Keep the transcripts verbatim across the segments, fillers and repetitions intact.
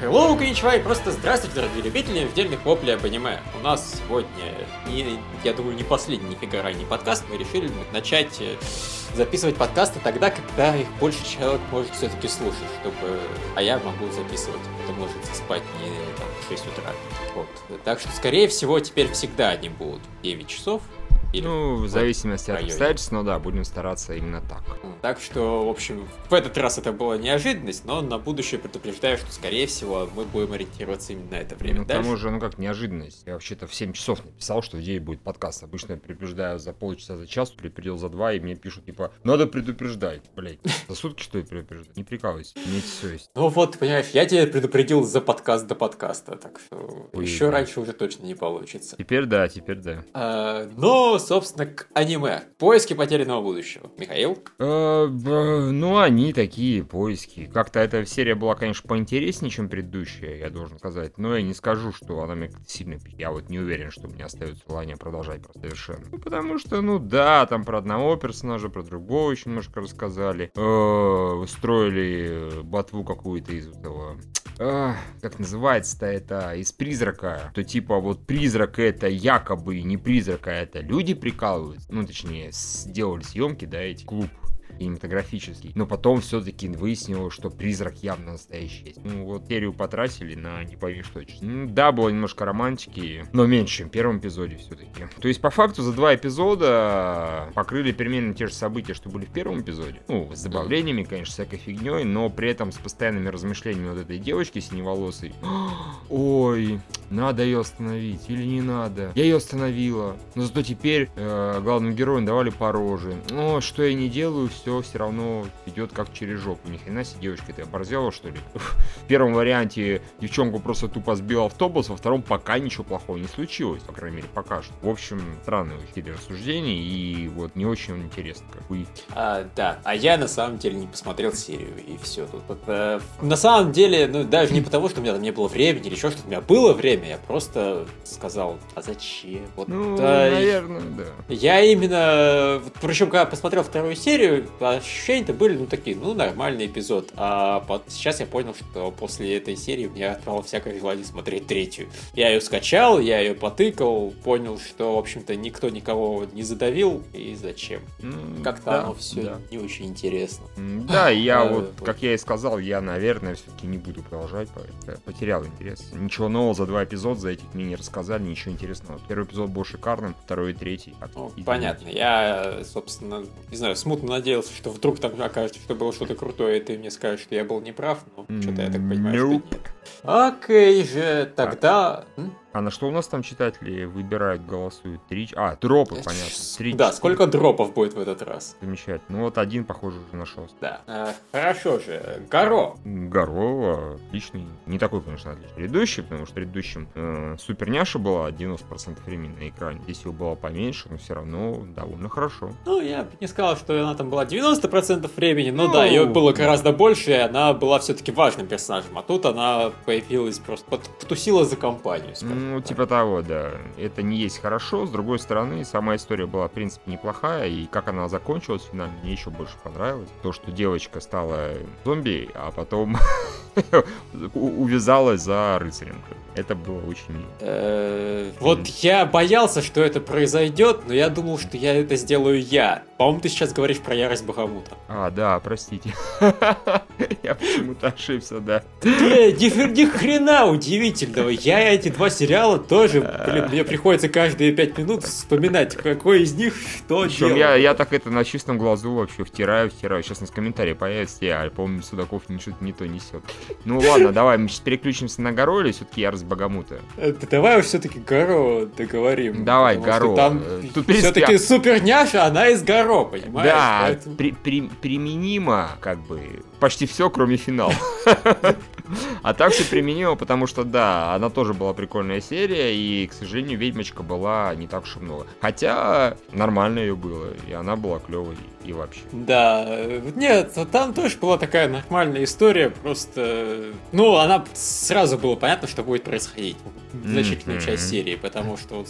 Hello, коничвай, просто здравствуйте, дорогие любители вдельных воплей об аниме. У нас сегодня, не, я думаю, не последний нифига ранний подкаст. Мы решили начать записывать подкасты тогда, когда их больше человек может все-таки слушать, чтобы... А я могу записывать, потому что ложиться спать не там, в шесть утра. Вот. Так что, скорее всего, теперь всегда они будут девять часов. Или ну, в зависимости от обстоятельств, но да, будем стараться именно так. Так что, в общем, в этот раз это была неожиданность, но на будущее предупреждаю, что, скорее всего, мы будем ориентироваться именно на это время. Ну, дальше. К тому же, ну как, неожиданность. Я вообще-то в семь часов написал, что в девять будет подкаст. Обычно я предупреждаю за полчаса, за час, предупредил за два, и мне пишут, типа, надо предупреждать. Блять, за сутки что я предупреждаю? Не прикалывайся, мне все есть. Ну вот, понимаешь, я тебя предупредил за подкаст до подкаста, так что Ой, еще да. раньше уже точно не получится. Теперь да, теперь да. А, но... собственно, к аниме. Поиски потерянного будущего. Михаил? Э, б, ну, они такие поиски. Как-то эта серия была, конечно, поинтереснее, чем предыдущая, я должен сказать. Но я не скажу, что она мне сильно... Я вот не уверен, что мне остается желание продолжать просто совершенно. Ну, потому что, ну да, там про одного персонажа, про другого еще немножко рассказали. Э, устроили ботву какую-то из этого... Э, как называется-то это? Из призрака. То типа вот призрак это якобы не призрак, а это люди. Люди прикалываются, ну точнее, сделали съемки, да, эти клуб кинематографический, но потом все-таки выяснилось, что призрак явно настоящий есть. Ну вот серию потратили на не пойми что. Ну, да, было немножко романтики, но меньше, чем в первом эпизоде все-таки. То есть по факту за два эпизода покрыли примерно те же события, что были в первом эпизоде. Ну, с добавлениями, конечно, всякой фигней, но при этом с постоянными размышлениями вот этой девочки синеволосой. Ой, надо ее остановить или не надо? Я ее остановила, но зато теперь э, главным героям давали по роже. Но что я не делаю, все все равно идет как через жопу. Ни хрена себе, девочка, ты оборзела, что ли? В первом варианте девчонку просто тупо сбил автобус, во втором пока ничего плохого не случилось, по крайней мере, пока что. В общем, странные ухили рассуждения, и вот не очень интересно, как вы. А, да, а я на самом деле не посмотрел серию, и все тут. Вот, э, на самом деле, ну, даже не потому, что у меня там не было времени, или еще что-то, у меня было время, я просто сказал, а зачем? Вот, ну, да, наверное, да. Я именно, причем, когда посмотрел вторую серию, ощущения-то были, ну, такие, ну, нормальный эпизод. А под... сейчас я понял, что после этой серии у меня отпало всякое желание смотреть третью. Я ее скачал, я ее потыкал, понял, что, в общем-то, никто никого не задавил, и зачем. Mm, Как-то да, оно все да. не очень интересно. Mm, да, я вот, как я и сказал, я, наверное, все-таки не буду продолжать, потерял интерес. Ничего нового за два эпизода, за этих мне не рассказали, ничего интересного. Первый эпизод был шикарным, второй и третий. Ну, понятно, я, собственно, не знаю, смутно надеялся, что вдруг там окажется, что было что-то крутое, и ты мне скажешь, что я был неправ, но что-то я так понимаю, nope. что нет. Окей же, тогда... А на что у нас там читатели выбирают, голосуют? Три... А, дропы, понятно. Три... Да, сколько дропов будет в этот раз? Замечательно. Ну вот один, похоже, уже нашелся. Да. А, хорошо же. Гаро. Гаро отличный. Не такой, конечно, отличный. Предыдущий, потому что предыдущим э, суперняша была девяносто процентов времени на экране. Здесь его было поменьше, но все равно довольно хорошо. Ну, я бы не сказал, что она там была девяносто процентов времени, но ну, да, ее было гораздо больше, и она была все-таки важным персонажем. А тут она появилась просто, потусила за компанию, скажем. Ну, типа того, да. Это не есть хорошо. С другой стороны, сама история была, в принципе, неплохая. И как она закончилась финально, мне еще больше понравилось. То, что девочка стала зомби, а потом увязалась за рыцарем. Это было очень мило. Вот я боялся, что это произойдет, но я думал, что я это сделаю я. По-моему, ты сейчас говоришь про ярость Бахамута. А, да, простите. Я почему-то ошибся, да. Ни хрена удивительного. Я эти два сериала тоже, блин, мне приходится каждые пять минут вспоминать, какой из них что делал. Я, я так это на чистом глазу вообще втираю, втираю. Сейчас у нас комментарии появятся, я, по-моему, Судаков ничего не то несет. Ну ладно, давай, мы сейчас переключимся на Гаро или все-таки Ярость Бахамута? Да давай все-таки Гаро договорим. Давай, Гаро. Там все-таки суперняша, она из Гаро, понимаешь? Да, поэтому... при, при, применимо, как бы, почти все, кроме финала. А так все применимо, потому что, да, она тоже была прикольная серия, и, к сожалению, ведьмочка была не так уж и много. Хотя нормально ее было, и она была клевой, и вообще. Да, нет, там тоже была такая нормальная история, просто... Ну, она сразу было понятно, что будет происходить. значительную mm-hmm. часть серии, потому что вот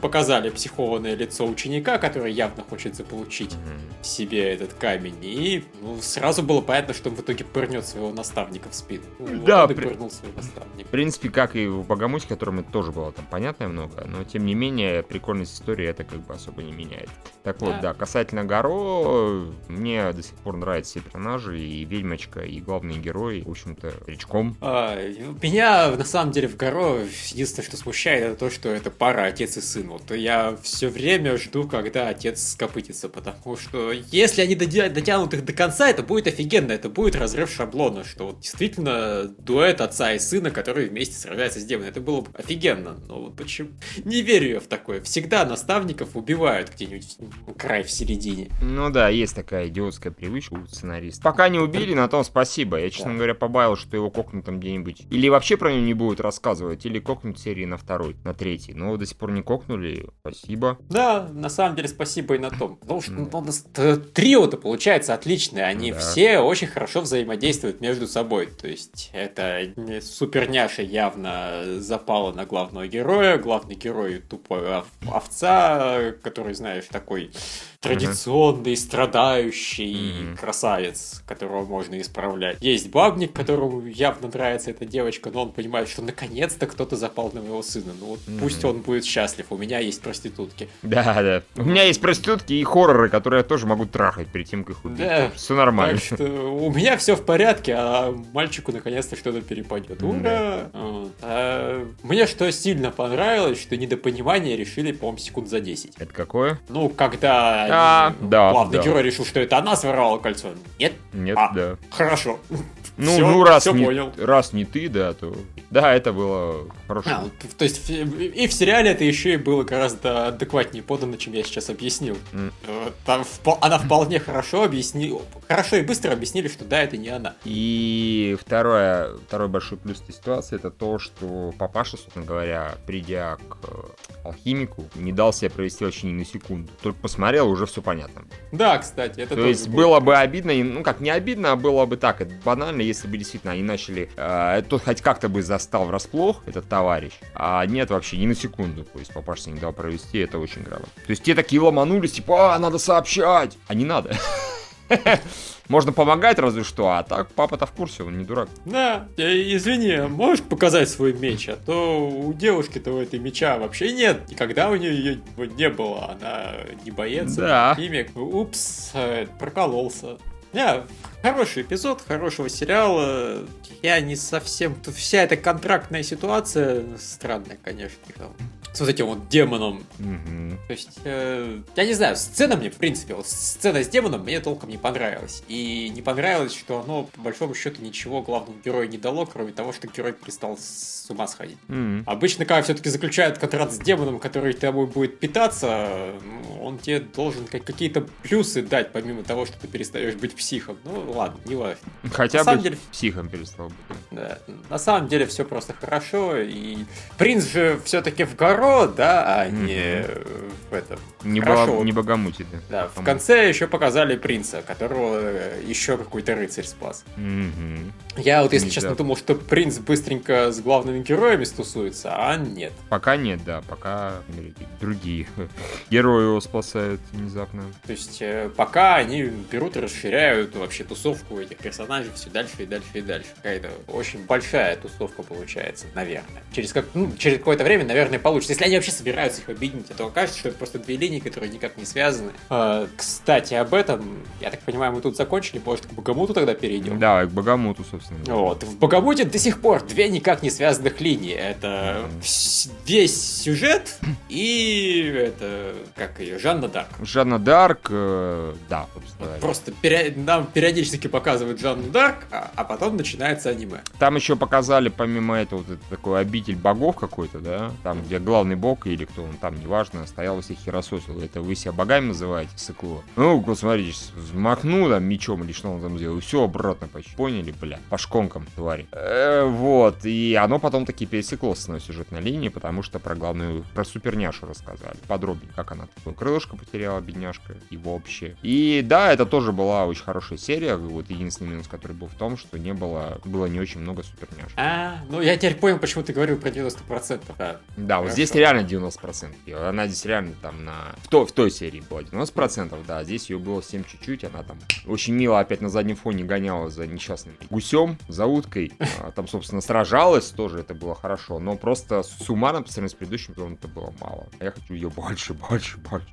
показали психованное лицо ученика, который явно хочет заполучить mm-hmm. в себе этот камень, и ну, сразу было понятно, что он в итоге пырнет своего наставника в спину. Ну, да, вот при... пырнул своего наставника. В принципе, как и в Богомусе, которому тоже было там понятно много, но тем не менее прикольность истории это как бы особо не меняет. Так вот, да, да касательно Гаро, мне до сих пор нравятся все персонажи, и ведьмочка, и главный герой, в общем-то, речком. А, меня, на самом деле, в Гаро единственное, что смущает, это то, что это пара отец и сын. Вот я все время жду, когда отец скопытится, потому что если они дотя... дотянут их до конца, это будет офигенно, это будет разрыв шаблона, что вот действительно дуэт отца и сына, которые вместе сражаются с демоном, это было бы офигенно, но вот почему? Не верю я в такое. Всегда наставников убивают где-нибудь край в середине. Ну да, есть такая идиотская привычка у сценариста. Пока не убили, на том спасибо. Я, честно да. говоря, побаивал, что его кокнут там где-нибудь. Или вообще про него не будут рассказывать, или кокнут серии на второй, на третий. Но до сих пор не кокнули, спасибо. Да, на самом деле спасибо и на том. Потому что ну, у нас трио-то получается отличное. Они да. все очень хорошо взаимодействуют между собой. То есть это суперняша явно запала на главного героя. Главный герой тупой ов- овца, который, знаешь, такой... традиционный, mm-hmm. страдающий mm-hmm. красавец, которого можно исправлять. Есть бабник, которому явно нравится эта девочка, но он понимает, что наконец-то кто-то запал на моего сына. Ну вот mm-hmm. пусть он будет счастлив, у меня есть проститутки. Да-да, у меня есть проститутки и хорроры, которые я тоже могу трахать перед тем, как их убить. Да. Все нормально. Так что у меня все в порядке, а мальчику наконец-то что-то перепадет. Ура! Mm-hmm. А, мне что сильно понравилось, что недопонимание решили, по-моему, секунд за десять. Это какое? Ну, когда... А, да, главный да. герой решил, что это она своровала кольцо. Нет? Нет, а, да. Хорошо. Ну, все, ну раз, не, раз не ты, да, то... Да, это было хорошо. А, то есть и в сериале это еще и было гораздо адекватнее подано, чем я сейчас объяснил. Mm. Там, она вполне хорошо объяснила, хорошо и быстро объяснили, что да, это не она. И второе, второй большой плюс этой ситуации, это то, что папаша, собственно говоря, придя к алхимику, не дал себя провести вообще ни на секунду. Только посмотрел, уже все понятно. Да, кстати, это то тоже есть было бы обидно, ну как не обидно, а было бы так, это банально, если бы действительно они начали, э, тот хоть как-то бы застал врасплох, этот товарищ, а нет вообще ни на секунду, то есть папаша не дал провести, это очень грамотно. То есть те такие ломанулись, типа, а, надо сообщать, а не надо. Можно помогать разве что, а так папа-то в курсе, он не дурак. Да, извини, можешь показать свой меч, а то у девушки-то у этой меча вообще нет. Никогда у нее его не было, она не боец. Да. Химик, упс, прокололся. Да, хороший эпизод, хорошего сериала. Я не совсем... Тут вся эта контрактная ситуация странная, конечно, там. С вот этим вот демоном. Mm-hmm. То есть, э, я не знаю, сцена мне, в принципе, вот сцена с демоном мне толком не понравилась. И не понравилось, что оно, по большому счету, ничего главному герою не дало, кроме того, что герой перестал с ума сходить. Mm-hmm. Обычно, когда все-таки заключают контракт с демоном, который тобой будет питаться, он тебе должен какие-то плюсы дать, помимо того, что ты перестаешь быть психом. Ну, ладно, не важно. Хотя бы деле... психом перестал быть. Да. На самом деле, все просто хорошо, и принц же все-таки в гору да, а не mm-hmm. в этом. Не, бо- не Богомути, да. Да, Богомути. В конце еще показали принца, которого еще какой-то рыцарь спас. Mm-hmm. Я вот, если Нельзя. честно, думал, что принц быстренько с главными героями стусуется, а нет. Пока нет, да, пока другие герои его спасают внезапно. То есть пока они берут и расширяют вообще тусовку этих персонажей все дальше и дальше и дальше. Какая-то очень большая тусовка получается, наверное. Через, как... ну, через какое-то время, наверное, получится. Если они вообще собираются их объединить, а то окажется, что это просто две линии, которые никак не связаны. Э, кстати, об этом, я так понимаю, мы тут закончили, может, к Богомуту тогда перейдем? Да, к Богомуту, собственно. Вот. В Богомуте до сих пор две никак не связанных линии. Это mm-hmm. весь сюжет и это, как ее, Жанна Дарк. Жанна Дарк, э, да, собственно. Вот просто пери- нам периодически показывают Жанну Дарк, а-, а потом начинается аниме. Там еще показали, помимо этого, вот это такой обитель богов какой-то, да, там, где главный главный бог, или кто он там, неважно, стоял и всех херососил. Это вы себя богами называете, сыкло? Ну, посмотрите, взмахнул там мечом или что он там сделал, и все обратно почти. Поняли, бля, по шконкам, твари. Э, вот, и оно потом таки пересекло с одной сюжетной линии, потому что про главную, про суперняшу рассказали подробнее, как она такое крылышко потеряла, бедняжка, и вообще. И да, это тоже была очень хорошая серия, вот единственный минус, который был в том, что не было, было не очень много суперняшек. А, ну я теперь понял, почему ты говорил про девяносто процентов. Да, да, вот здесь реально девяносто процентов. И она здесь реально там на... В, то, в той серии была девяносто процентов, да, здесь ее было семь чуть-чуть, она там очень мило опять на заднем фоне гоняла за несчастным гусем, за уткой, там, собственно, сражалась тоже, это было хорошо, но просто суммарно по сравнению с предыдущим сезоном это было мало. Я хочу ее больше, больше, больше.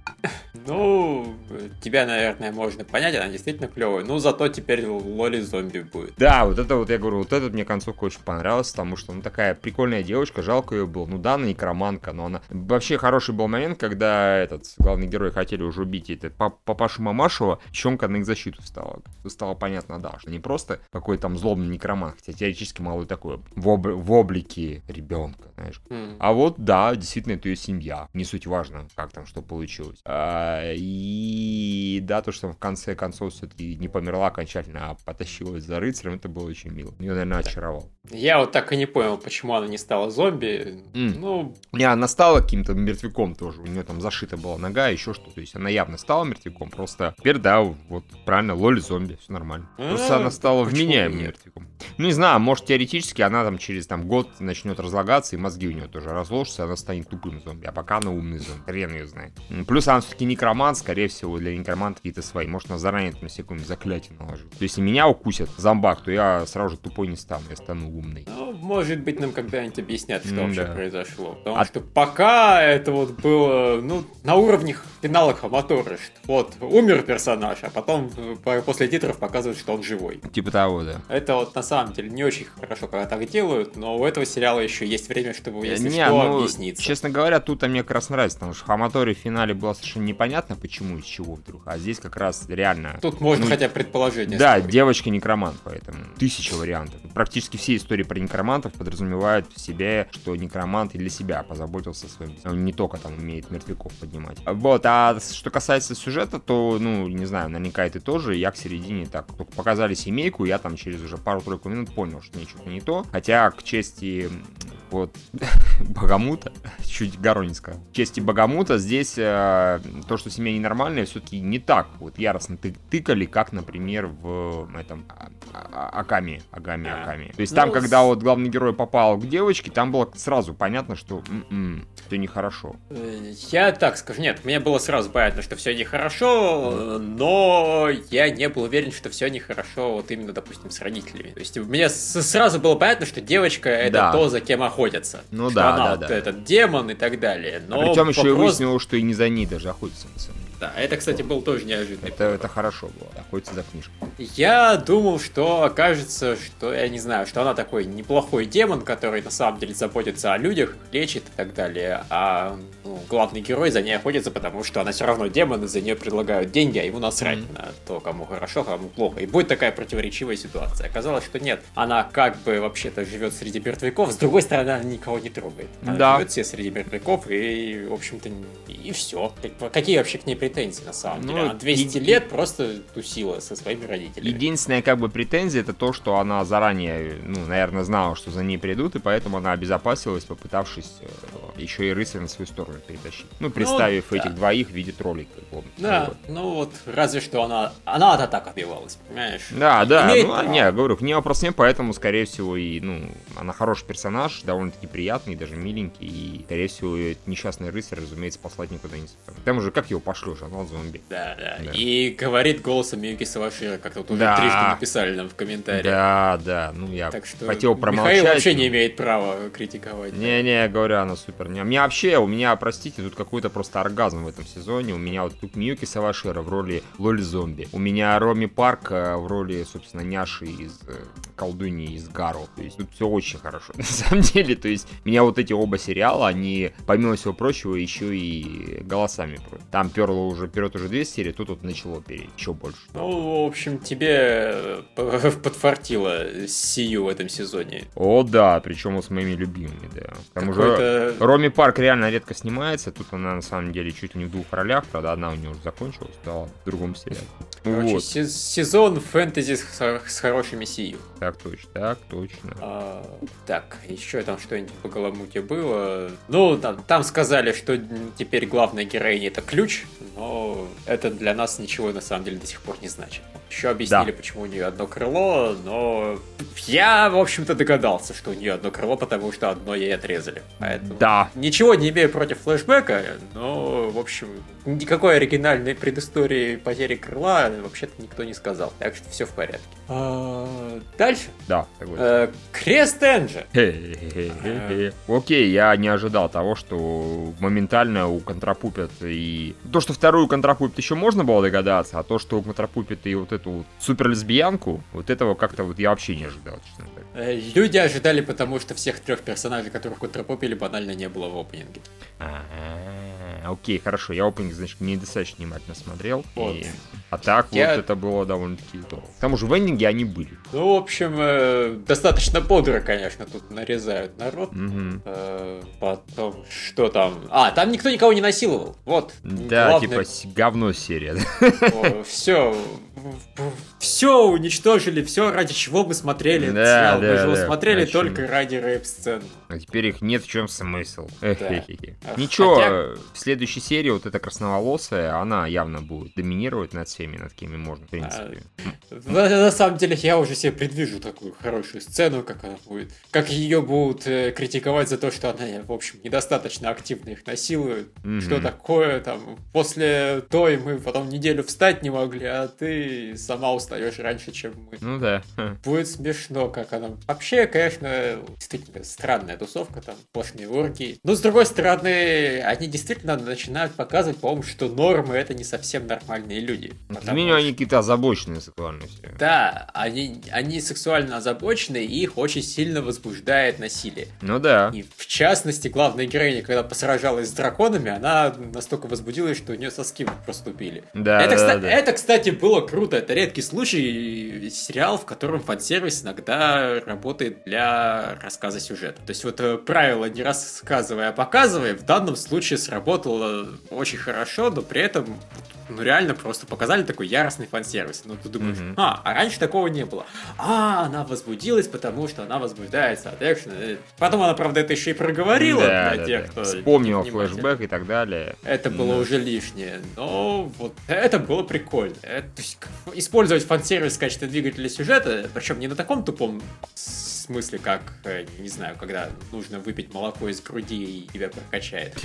Ну, тебя, наверное, можно понять, она действительно клевая, ну, зато теперь Лоли зомби будет. Да, вот это вот, я говорю, вот этот мне концовка очень понравилась, потому что, ну, такая прикольная девочка, жалко ее было, ну, да, она некроманка, но она... Вообще, хороший был момент, когда этот главный герой хотели уже убить это папашу Мамашева, щенка на их защиту встала. Стало понятно, да, что не просто какой там злобный некромант, хотя теоретически мало такое, в, об... в облике ребенка, знаешь. Mm. А вот, да, действительно, это ее семья, не суть важно, как там, что получилось. А, и да, то, что в конце концов все-таки не померла окончательно, а потащилась за рыцарем, это было очень мило. Ее, наверное, очаровал. Я вот так и не понял, почему она не стала зомби. Mm. Ну... Не, она стала каким-то мертвяком тоже. У нее там зашита была нога, еще что-то. То есть она явно стала мертвяком, просто теперь, да, вот правильно, лоли зомби, все нормально. А-а-а, просто она стала вменяемым мертвяком. Ну, не знаю, может, теоретически она там через там, год начнет разлагаться, и мозги у нее тоже разложатся, и она станет тупым зомби. А пока она умный зомби, хрен ее знает. Плюс она все-таки некромант, скорее всего, для некроманта какие-то свои. Может, она заранее там секунду заклятие наложила. То есть, если меня укусят зомбак, то я сразу же тупой не стану, я стану умный. Ну, может быть, нам когда-нибудь объяснят, что М-да. вообще произошло. Потому а... что пока это вот было, ну, на уровне финала Хаматора, что вот, умер персонаж, а потом после титров показывают, что он живой. Типа того, да. Это вот на самом деле не очень хорошо, когда так делают, но у этого сериала еще есть время, чтобы, если не, что, ну, объясниться. Честно говоря, тут мне как раз нравится, потому что в Хаматоре в финале было совершенно непонятно, почему и с чего вдруг, а здесь как раз реально... Тут можно ну, хотя бы предположение. Да, девочка-некромант, поэтому тысяча вариантов. Практически все истории про некромантов подразумевают в себе, что некромант и для себя позаботился о своем... Он не только там умеет мертвяков поднимать. Вот, а что касается сюжета, то, ну, не знаю, наверняка и ты тоже, я к середине так только показали семейку, я там через уже пару-тройку минут понял, что ничего не то, хотя к чести... Вот, Богомута, чуть Гаро не сказал. В чести Богомута здесь э, то, что семья ненормальная, все-таки не так вот яростно ты- тыкали, как, например, в этом а- а- Аками, Агами, Аками. То есть там, ну, когда вот главный герой попал к девочке, там было сразу понятно, что все нехорошо. Я так скажу, нет, мне было сразу понятно, что все нехорошо, но я не был уверен, что все нехорошо вот именно, допустим, с родителями. То есть мне с- сразу было понятно, что девочка это да. то, за кем охотится. Ну да, она, да, вот да. этот демон и так далее. Но а причем вопрос... еще и выяснилось, что и не за ней даже охотится на самом деле. Да, это, кстати, был тоже неожиданный. Это, это хорошо было, охотится за книжкой. Я думал, что окажется, что, я не знаю, что она такой неплохой демон, который на самом деле заботится о людях, лечит и так далее. А ну, главный герой за ней охотится, потому что она все равно демон, и за нее предлагают деньги, а ему насрать mm-hmm. на то, кому хорошо, кому плохо. И будет такая противоречивая ситуация. Оказалось, что нет. Она как бы вообще-то живет среди мертвяков, с другой стороны, она никого не трогает. Она да. живет все среди мертвяков, и, в общем-то, и все. Какие вообще к ней претензии, на самом деле? Ну, она двести и... лет просто тусила со своими родителями. Единственная, как бы, претензия, это то, что она заранее, ну, наверное, знала, что за ней придут, и поэтому она обезопасилась, попытавшись еще и рыцаря на свою сторону перетащить. Ну, представив ну, этих да. двоих в виде троллей. Да, вот. ну вот, разве что она... Она-то так отбивалась, понимаешь? Да, да, Имеет ну, право. Не, говорю, к ней вопрос нет, поэтому, скорее всего, и, ну, она хороший персонаж, довольно-таки приятный, даже миленький, и, скорее всего, несчастный рыцарь, разумеется, послать никуда не собирается. К тому же, как его пошлешь, он зомби. Да, да, да. И говорит голосом Миюки Савашира, как тут уже да. трижды написали нам в комментариях. Да, да, ну я так что хотел промолчать. Михаил вообще не имеет права критиковать. Не-не, да. говорю, она супер. У меня вообще, у меня, простите, тут какой-то просто оргазм в этом сезоне. У меня вот тут Миюки Савашира в роли лоль-зомби. У меня Ромми Парк в роли, собственно, няши из колдуньи, из Гаро. То есть тут все очень хорошо, на самом деле. То есть меня вот эти оба сериала, они, помимо всего прочего, еще и голосами прут. Там перло уже берет уже две серии, тут вот начало перейти еще больше. Ну, в общем, тебе подфартило Сию в этом сезоне. О, да, причем с моими любимыми, да. Там уже Ромми Парк реально редко снимается, тут она на самом деле чуть ли не в двух ролях, правда, одна у нее уже закончилась, стала в другом сериале. Короче, вот. Сезон фэнтези с, с хорошими Сию. Так точно, так точно. А, так, еще там что-нибудь по Голомуте было. Ну, там, там сказали, что теперь главная героиня — это ключ, но это для нас ничего на самом деле до сих пор не значит. Еще объяснили, да, почему у нее одно крыло, но я, в общем-то, догадался, что у нее одно крыло, потому что одно ей отрезали. Поэтому да. Ничего не имею против флешбэка, но, в общем, никакой оригинальной предыстории потери крыла вообще-то никто не сказал, так что все в порядке. А, дальше? Да. А, Крест Энджи. Окей, я не ожидал того, что моментально у контрапупят и... То, что вторую контрапупят, еще можно было догадаться, а то, что у контрапупят и вот эту вот суперлесбиянку, вот этого как-то вот я вообще не ожидал, честно говоря. Люди ожидали, потому что всех трех персонажей, которых контрапупили, банально не было в опенинге. А-а-а, окей, хорошо, я опенинг, значит, недостаточно внимательно смотрел. Вот. И... А так я... вот это было довольно-таки здорово. К тому же в эндинге они были. Ну, в общем, э, достаточно бодро, конечно, тут нарезают народ. Угу. Э, потом, что там? А, там никто никого не насиловал. Вот. Да, главное... типа говно серия. О, все... Все уничтожили, все, ради чего мы смотрели. Да, сериал. Да, мы же его да, смотрели очень... только ради рэп-сцен. А теперь их нет, в чем смысл. Да. Ничего, хотя... в следующей серии вот эта красноволосая, она явно будет доминировать над всеми, над кем можно, в принципе. А... На, на самом деле, я уже себе предвижу такую хорошую сцену, как она будет. Как ее будут э, критиковать за то, что она, в общем, недостаточно активно их насилует. Mm-hmm. Что такое, там, после той мы потом неделю встать не могли, а ты сама устаешь раньше, чем мы. Ну да. Будет смешно, как она... Вообще, конечно, действительно странная тусовка, там, сплошные оргии. Но, с другой стороны, они действительно начинают показывать, по-моему, что нормы — это не совсем нормальные люди. Для меня они какие-то озабоченные сексуальные. Да, они, они сексуально озабоченные, и их очень сильно возбуждает насилие. Ну да. И, в частности, главная героиня, когда посражалась с драконами, она настолько возбудилась, что у нее соски проступили. Да, это, да, кста- да. Это, кстати, было круто. Круто, это редкий случай, сериал, в котором фан-сервис иногда работает для рассказа сюжета. То есть вот правило «не рассказывай, а показывай» в данном случае сработало очень хорошо, но при этом... Ну, реально, просто показали такой яростный фан-сервис. Ну, ты думаешь, mm-hmm. а, а раньше такого не было. А, она возбудилась, потому что она возбуждается от экшена. Потом она, правда, это еще и проговорила да, для да, тех, да. кто... Вспомнила флешбэк и так далее. Это было mm-hmm. уже лишнее. Но вот это было прикольно. Это, то есть, использовать фан-сервис в качестве двигателя сюжета, причем не на таком тупом... В смысле, как, не знаю, когда нужно выпить молоко из груди и тебя прокачает.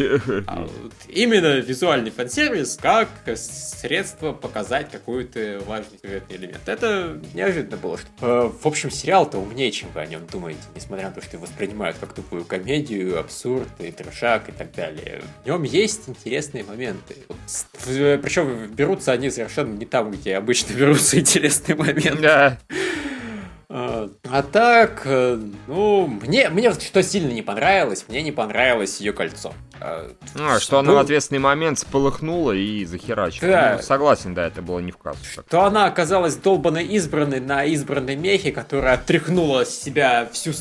А вот именно визуальный фан-сервис как средство показать какой-то важный сюжетный элемент. Это неожиданно было. Что... В общем, сериал-то умнее, чем вы о нем думаете, несмотря на то, что его воспринимают как тупую комедию, абсурд и трешак и так далее. В нем есть интересные моменты. Причем берутся они совершенно не там, где обычно берутся интересные моменты. Да. А так, ну, мне, мне что сильно не понравилось, мне не понравилось ее кольцо. А, что Спол... она в ответственный момент сполыхнула и захерачила. Да. Ну, согласен, да, это было не в кассу. Что она оказалась долбанной избранной на избранной мехе, которая оттряхнула с себя всю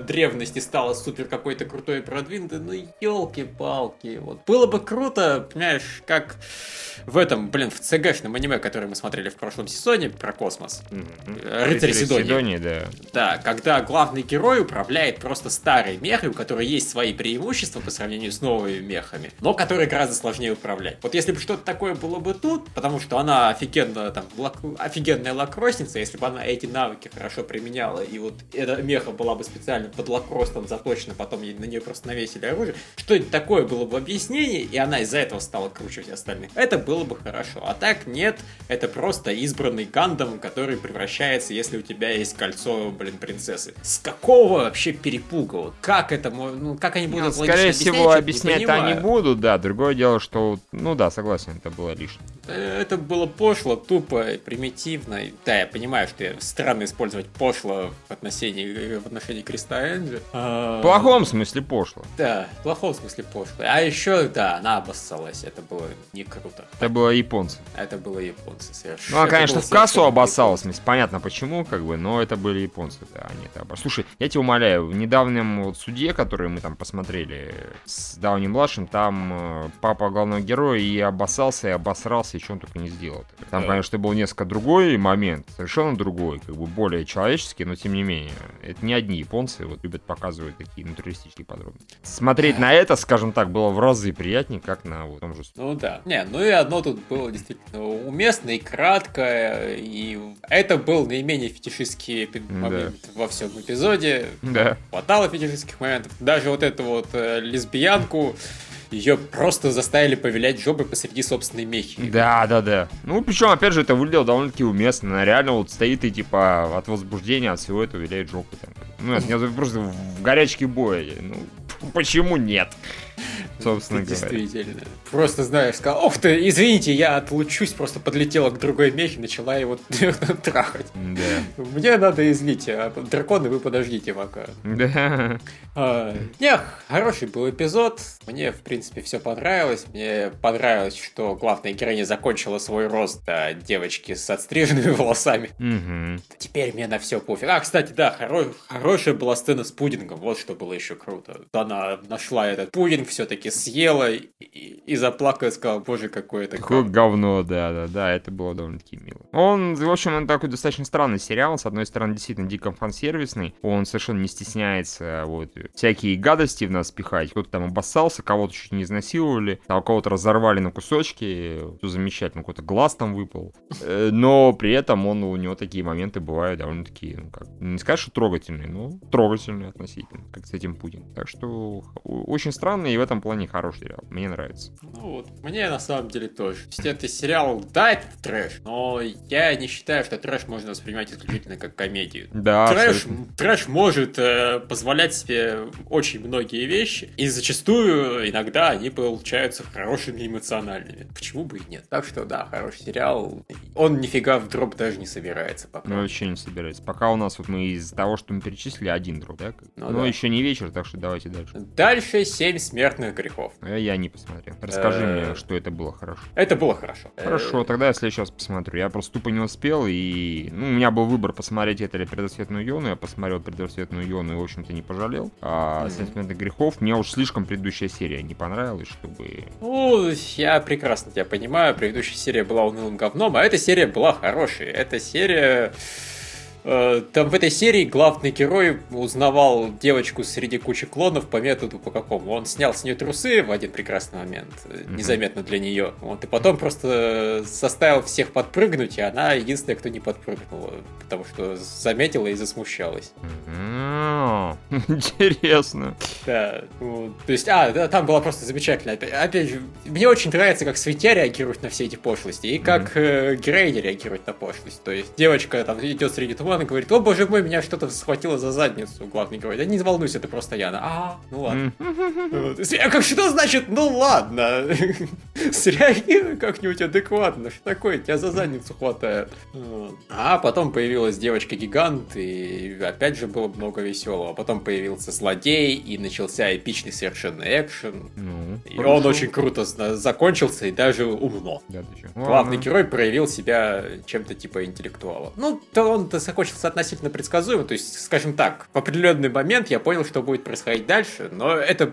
древность и стала супер какой-то крутой и продвинутой. Ну, елки-палки. Вот. Было бы круто, понимаешь, как в этом, блин, в цэ гэшном аниме, которое мы смотрели в прошлом сезоне про космос. Mm-hmm. Рыцарь Сидония. Сидония, да. Да, когда главный герой управляет просто старой мехой, у которой есть свои преимущества по сравнению с новым мехами, но которые гораздо сложнее управлять. Вот если бы что-то такое было бы тут, потому что она офигенно, там, лак... офигенная лакросница, если бы она эти навыки хорошо применяла, и вот эта меха была бы специально под лакрос там заточена, потом на нее просто навесили оружие, что-нибудь такое было бы объяснение, и она из-за этого стала круче всех остальных. Это было бы хорошо. А так нет, это просто избранный гандам, который превращается, если у тебя есть кольцо кольцо, блин, принцессы. С какого вообще перепугу? Как это, ну, как они будут ну, логично скорее объяснять, всего, объяснять они будут, да. Другое дело, что, ну да, согласен, это было лишнее. Это было пошло, тупо, примитивно. Да, я понимаю, что странно использовать пошло в отношении, в отношении Креста Энджи. В плохом смысле пошло. Да, в плохом смысле пошло. А еще, да, она обоссалась, это было не круто. Это было японцы. Это было японцы, совершенно. Ну, она, конечно, в кассу обоссалась, понятно почему, как бы, но это были японцы, да, они это обоссались. Слушай, я тебя умоляю, в недавнем вот суде, который мы там посмотрели с Дауни-младшим, там папа главного героя и обоссался, и обосрался, и что он только не сделал. Там, да, конечно, был несколько другой момент, совершенно другой, как бы более человеческий, но тем не менее, это не одни японцы вот любят показывать такие натуралистические подробности. Смотреть да. на это, скажем так, было в разы приятнее, как на вот том же... Ну да. Не, ну и одно тут было действительно уместно и кратко, и это был наименее фетишистский момент да. во всем эпизоде. Да. Хватало фетишистских моментов. Даже вот эту вот э, лесбиянку... Ее просто заставили повилять жопы посреди собственной мехи. Да, да, да. Ну, причем, опять же, это выглядело довольно-таки уместно. Она реально вот стоит и, типа, от возбуждения, от всего этого виляет жопы. Там. Ну, это просто в горячке боя. Ну, почему нет? Собственно говоря. Действительно. Просто, знаешь, сказал, ох ты, извините, я отлучусь, просто подлетела к другой мехе, начала его трахать. Да. Мне надо излить, а драконы вы подождите пока. Да. Не, хороший был эпизод. Мне, в принципе, все понравилось. Мне понравилось, что главная героиня закончила свой рост до девочки с отстриженными волосами. Теперь мне на все пофиг. А, кстати, да, хорошая была сцена с пудингом. Вот что было еще круто. Она нашла этот пудинг, все-таки съела и, и заплакала и сказала, боже, какое это... Какое говно, да-да-да, это было довольно-таки мило. Он, в общем, он такой достаточно странный сериал, с одной стороны, действительно дико фансервисный, он совершенно не стесняется вот всякие гадости в нас пихать, кто-то там обоссался, кого-то чуть не изнасиловали, там кого-то разорвали на кусочки, все замечательно, какой-то глаз там выпал, но при этом он, у него такие моменты бывают довольно-таки, ну как, не сказать, что трогательные, но трогательные относительно, как с этим Путин. Так что очень странно, и в этом плане хороший сериал, мне нравится. Ну вот, мне на самом деле тоже. Если это сериал, да, это трэш, но я не считаю, что трэш можно воспринимать исключительно как комедию. Да, трэш, трэш может э, позволять себе очень многие вещи, и зачастую иногда они получаются хорошими эмоциональными. Почему бы и нет? Так что да, хороший сериал, он нифига в дроп даже не собирается пока. Ну вообще не собирается. Пока у нас вот мы из того, что мы перечислили, один дроп, да? Ну, но да. еще не вечер, так что давайте дальше. Дальше семь смертных грехов. Я не посмотрел. Расскажи мне, что это было хорошо. Это было хорошо. Хорошо, тогда я в следующий раз посмотрю. Я просто тупо не успел, и ну, у меня был выбор посмотреть это или «Предрассветную Йону». Я посмотрел «Предрассветную Йону» и, в общем-то, не пожалел. А «Семь смертных грехов» мне уж слишком предыдущая серия не понравилась, чтобы... Ну, я прекрасно тебя понимаю. Предыдущая серия была унылым говном, а эта серия была хорошей. Эта серия... Там в этой серии главный герой узнавал девочку среди кучи клонов по методу по какому. Он снял с нее трусы в один прекрасный момент, незаметно для нее. Вот, и потом просто заставил всех подпрыгнуть, и она единственная, кто не подпрыгнула, потому что заметила и засмущалась. Интересно. Да, вот, то есть, а, да, там была просто замечательная. Опять же, мне очень нравится, как Светя реагирует на все эти пошлости, и как э, героиня реагирует на пошлость. То есть, девочка там идет среди тумана, и говорит, о боже мой, меня что-то схватило за задницу. Главный говорит, да не волнуйся, это просто Яна. А, ну ладно. А как что значит, ну ладно? Среагируй как-нибудь адекватно. Что такое, тебя за задницу хватает. А потом появилась девочка-гигант, и опять же было много веселого. Потом появился злодей, и начался эпичный совершенно экшен. И он очень круто закончился, и даже умно. Главный герой проявил себя чем-то типа интеллектуала. Ну, то он-то закончился относительно предсказуемо, то есть, скажем так, в определенный момент я понял, что будет происходить дальше, но это,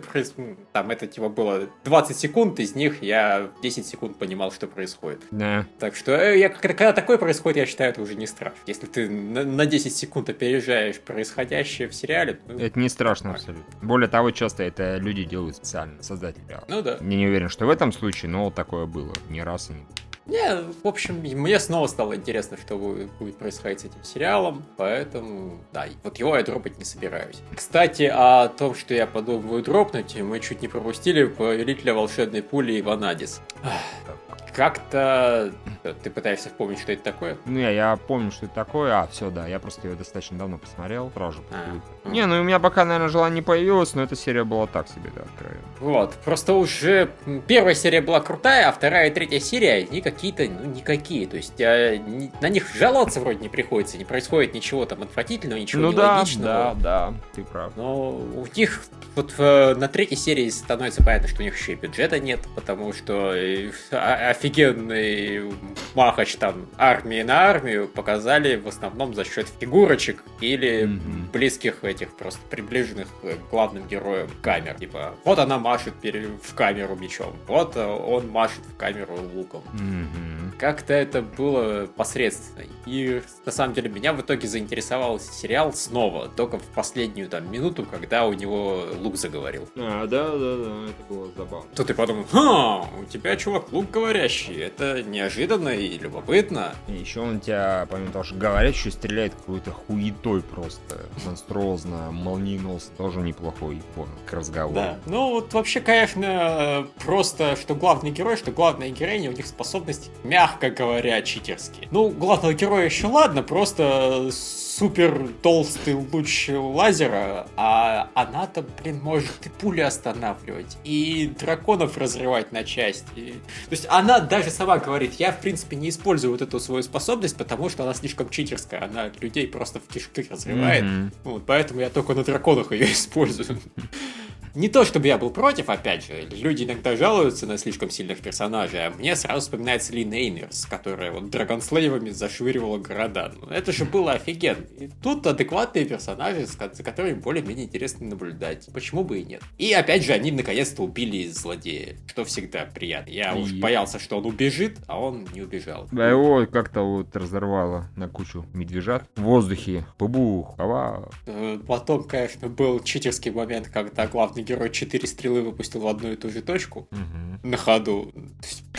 там, это типа было двадцать секунд, из них я десять секунд понимал, что происходит. Да. Так что, я, когда такое происходит, я считаю, это уже не страшно. Если ты на, на десять секунд опережаешь происходящее в сериале... Ну, это не страшно так. Абсолютно. Более того, часто это люди делают специально, создатели. Ну да. Я не уверен, что в этом случае, но такое было не раз и не... Не, в общем, мне снова стало интересно, что будет происходить с этим сериалом, поэтому, да, вот его я дропать не собираюсь. Кстати, о том, что я подумываю дропнуть, мы чуть не пропустили «Повелителя волшебной пули» и «Ванадис». как-то... Ты пытаешься вспомнить, что это такое? Не, я помню, что это такое. А, все, да, я просто ее достаточно давно посмотрел. Сразу же а, Не, ну у меня пока, наверное, желание не появилось, но эта серия была так себе, да, откровенно. Вот, просто уже первая серия была крутая, а вторая и третья серия, они какие-то, ну, никакие. То есть а, не, на них жаловаться вроде не приходится, не происходит ничего там отвратительного, ничего ну, нелогичного. Ну да, да, да, ты прав. Но у них вот э, на третьей серии становится понятно, что у них еще и бюджета нет, потому что офигенный махач там армии на армию показали в основном за счет фигурочек или mm-hmm. близких этих просто приближенных к главным героям камер. Типа, вот она машет в камеру мечом, вот он машет в камеру луком. Mm-hmm. Как-то это было посредственно. И на самом деле меня в итоге заинтересовал сериал снова, только в последнюю там минуту, когда у него лук заговорил. А, да, да, да, это было забавно. Тут ты подумал, ха, у тебя, чувак, лук говорящий, это неожиданно и любопытно. И еще он тебя, помимо того, что говорящий, стреляет какой-то хуетой просто монструозно, молниеносно, тоже неплохой икон к разговору. Да, ну вот вообще, конечно, просто, что главный герой, что главная героиня, у них способности, мягко говоря, читерские. Ну, главного героя еще ладно, просто... супер толстый луч лазера, а она-то, блин, может и пули останавливать, и драконов разрывать на части. И... То есть она даже сама говорит, я, в принципе, не использую вот эту свою способность, потому что она слишком читерская, она людей просто в кишки разрывает, mm-hmm. вот, поэтому я только на драконах ее использую. Не то, чтобы я был против, опять же, люди иногда жалуются на слишком сильных персонажей, а мне сразу вспоминается Лин Эймерс, которая вот драгонслейвами зашвыривала города. Ну, это же было офигенно. И тут адекватные персонажи, за которыми более-менее интересно наблюдать. Почему бы и нет? И опять же, они наконец-то убили злодея, что всегда приятно. Я и... уж боялся, что он убежит, а он не убежал. Да его как-то вот разорвало на кучу медвежат в воздухе. Пыбух, ава. Потом, конечно, был читерский момент, когда главный герой четыре стрелы выпустил в одну и ту же точку угу. на ходу.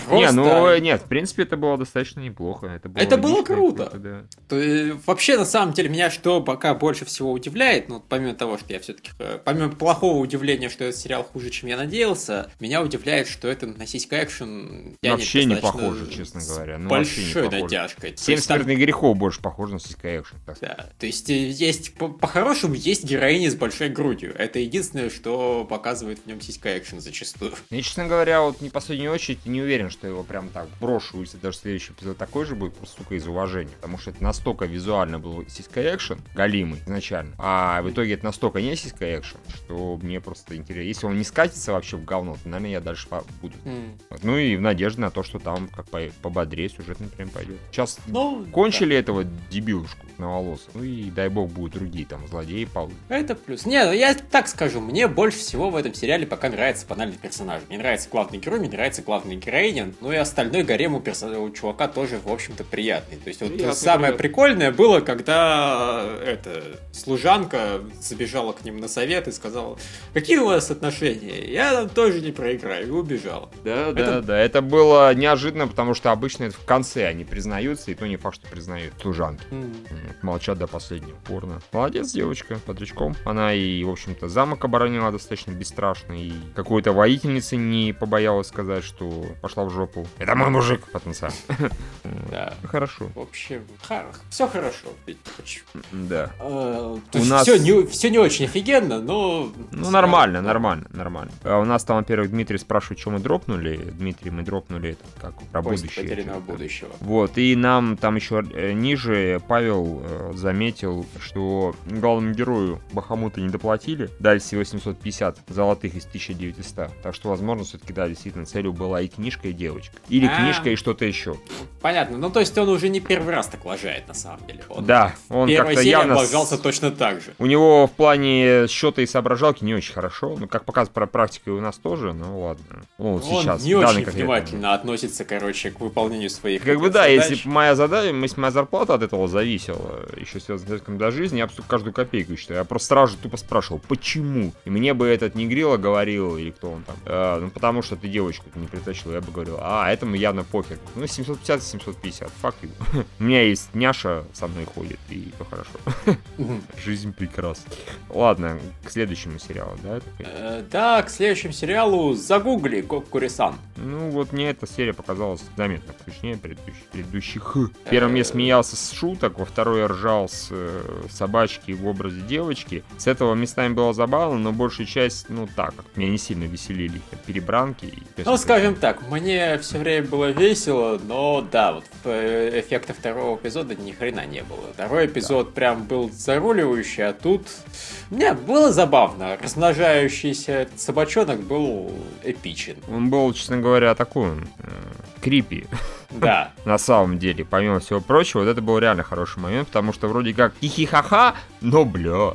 Просто... Не, ну нет, в принципе, это было достаточно неплохо. Это было, это было круто. круто да. То, и, вообще, на самом деле, меня что пока больше всего удивляет, ну, помимо того, что я все-таки... Помимо плохого удивления, что этот сериал хуже, чем я надеялся, меня удивляет, что это на сиська-экшен... Вообще не похоже, честно говоря. Ну, большой натяжкой. Семь смертных грехов больше похоже на сиська-экшен. Да, то есть, есть по- по-хорошему, есть героини с большой грудью. Это единственное, что показывает в нем сиська-экшен зачастую. Я, честно говоря, вот не в последнюю очередь не уверен, что его прям так брошу, если даже следующий эпизод такой же будет, просто сука, из уважения. Потому что это настолько визуально был сиська-экшен, галимый изначально, а в итоге это настолько не сиська-экшен, что мне просто интересно. Если он не скатится вообще в говно, то, наверное, я дальше буду. Mm. Ну и в надежде на то, что там как пободрее сюжетно прям пойдет. Сейчас ну, кончили да. этого дебилушку на волос, ну и дай бог будут другие там злодеи полы. Это плюс. Не, ну я так скажу, мне больше всего в этом сериале пока нравится банальный персонаж. Мне нравится главный герой, мне нравится главный героиня, ну и остальной гарем у, перс... у чувака тоже, в общем-то, приятный. То есть вот приятный, самое приятный. Прикольное было, когда эта служанка забежала к ним на совет и сказала, какие у вас отношения? Я там тоже не проиграю, и убежала. Да, это... да, да, это было неожиданно, потому что обычно это в конце они признаются, и то не факт, что признают служанки. Mm. Молчат до последнего порно. Молодец девочка, под речком. Она и, в общем-то, замок оборонила достаточно достаточно бесстрашной, и какой-то воительница не побоялась сказать, что пошла в жопу. Это мой мужик, потенциал. Да. Хорошо. В общем, все хорошо. Да. То есть все не очень офигенно, но... Ну, нормально, нормально, нормально. У нас там, во-первых, Дмитрий спрашивает, что мы дропнули. Дмитрий, мы дропнули это как про будущее. Поиски потерянного будущего. Вот, и нам там еще ниже Павел заметил, что главному герою Бахамута не доплатили, дали всего семьсот пятьдесят золотых из тысяча девятисот. Так что, возможно, все-таки, да, действительно, целью была и книжка, и девочка. Или А-а-а. книжка, и что-то еще. Понятно. Ну, то есть, он уже не первый раз так лажает, на самом деле. Он да, он как-то явно... облажался с... точно так же. У него в плане счета и соображалки не очень хорошо. Ну, как показывает практика и у нас тоже, ну, ладно. Ну, вот он сейчас, не очень внимательно относится, короче, к выполнению своих как бы, да, задач. Если бы моя задача, если моя зарплата от этого зависела, еще связанная с этим до жизни, я бы каждую копейку считаю. Я просто сразу же тупо спрашивал, почему? И мне бы бы этот не Грилла говорил, или кто он там, э, ну потому что ты девочку не притащил, я бы говорил, а этому явно похер. Ну, семьсот пятьдесят, семьсот пятьдесят, fuck you. У меня есть няша, со мной ходит, и то хорошо. Жизнь прекрасна. Ладно, к следующему сериалу, да? Да, к следующему сериалу «Загугли Коккури-сан». Ну, вот мне эта серия показалась заметно вкуснее предыдущих. В первом я смеялся с шуток, во второй я ржал с собачки в образе девочки. С этого местами было забавно, но большая часть, ну так, меня не сильно веселили перебранки. Ну, скажем так, мне все время было весело, но да, вот эффекта второго эпизода ни хрена не было. Второй эпизод прям был заруливающий, а тут... Не, было забавно. Размножающийся собачонок был эпичен. Он был, честно говоря, такой крипи. Да. На самом деле, помимо всего прочего, вот это был реально хороший момент, потому что вроде как хихихаха, но бля.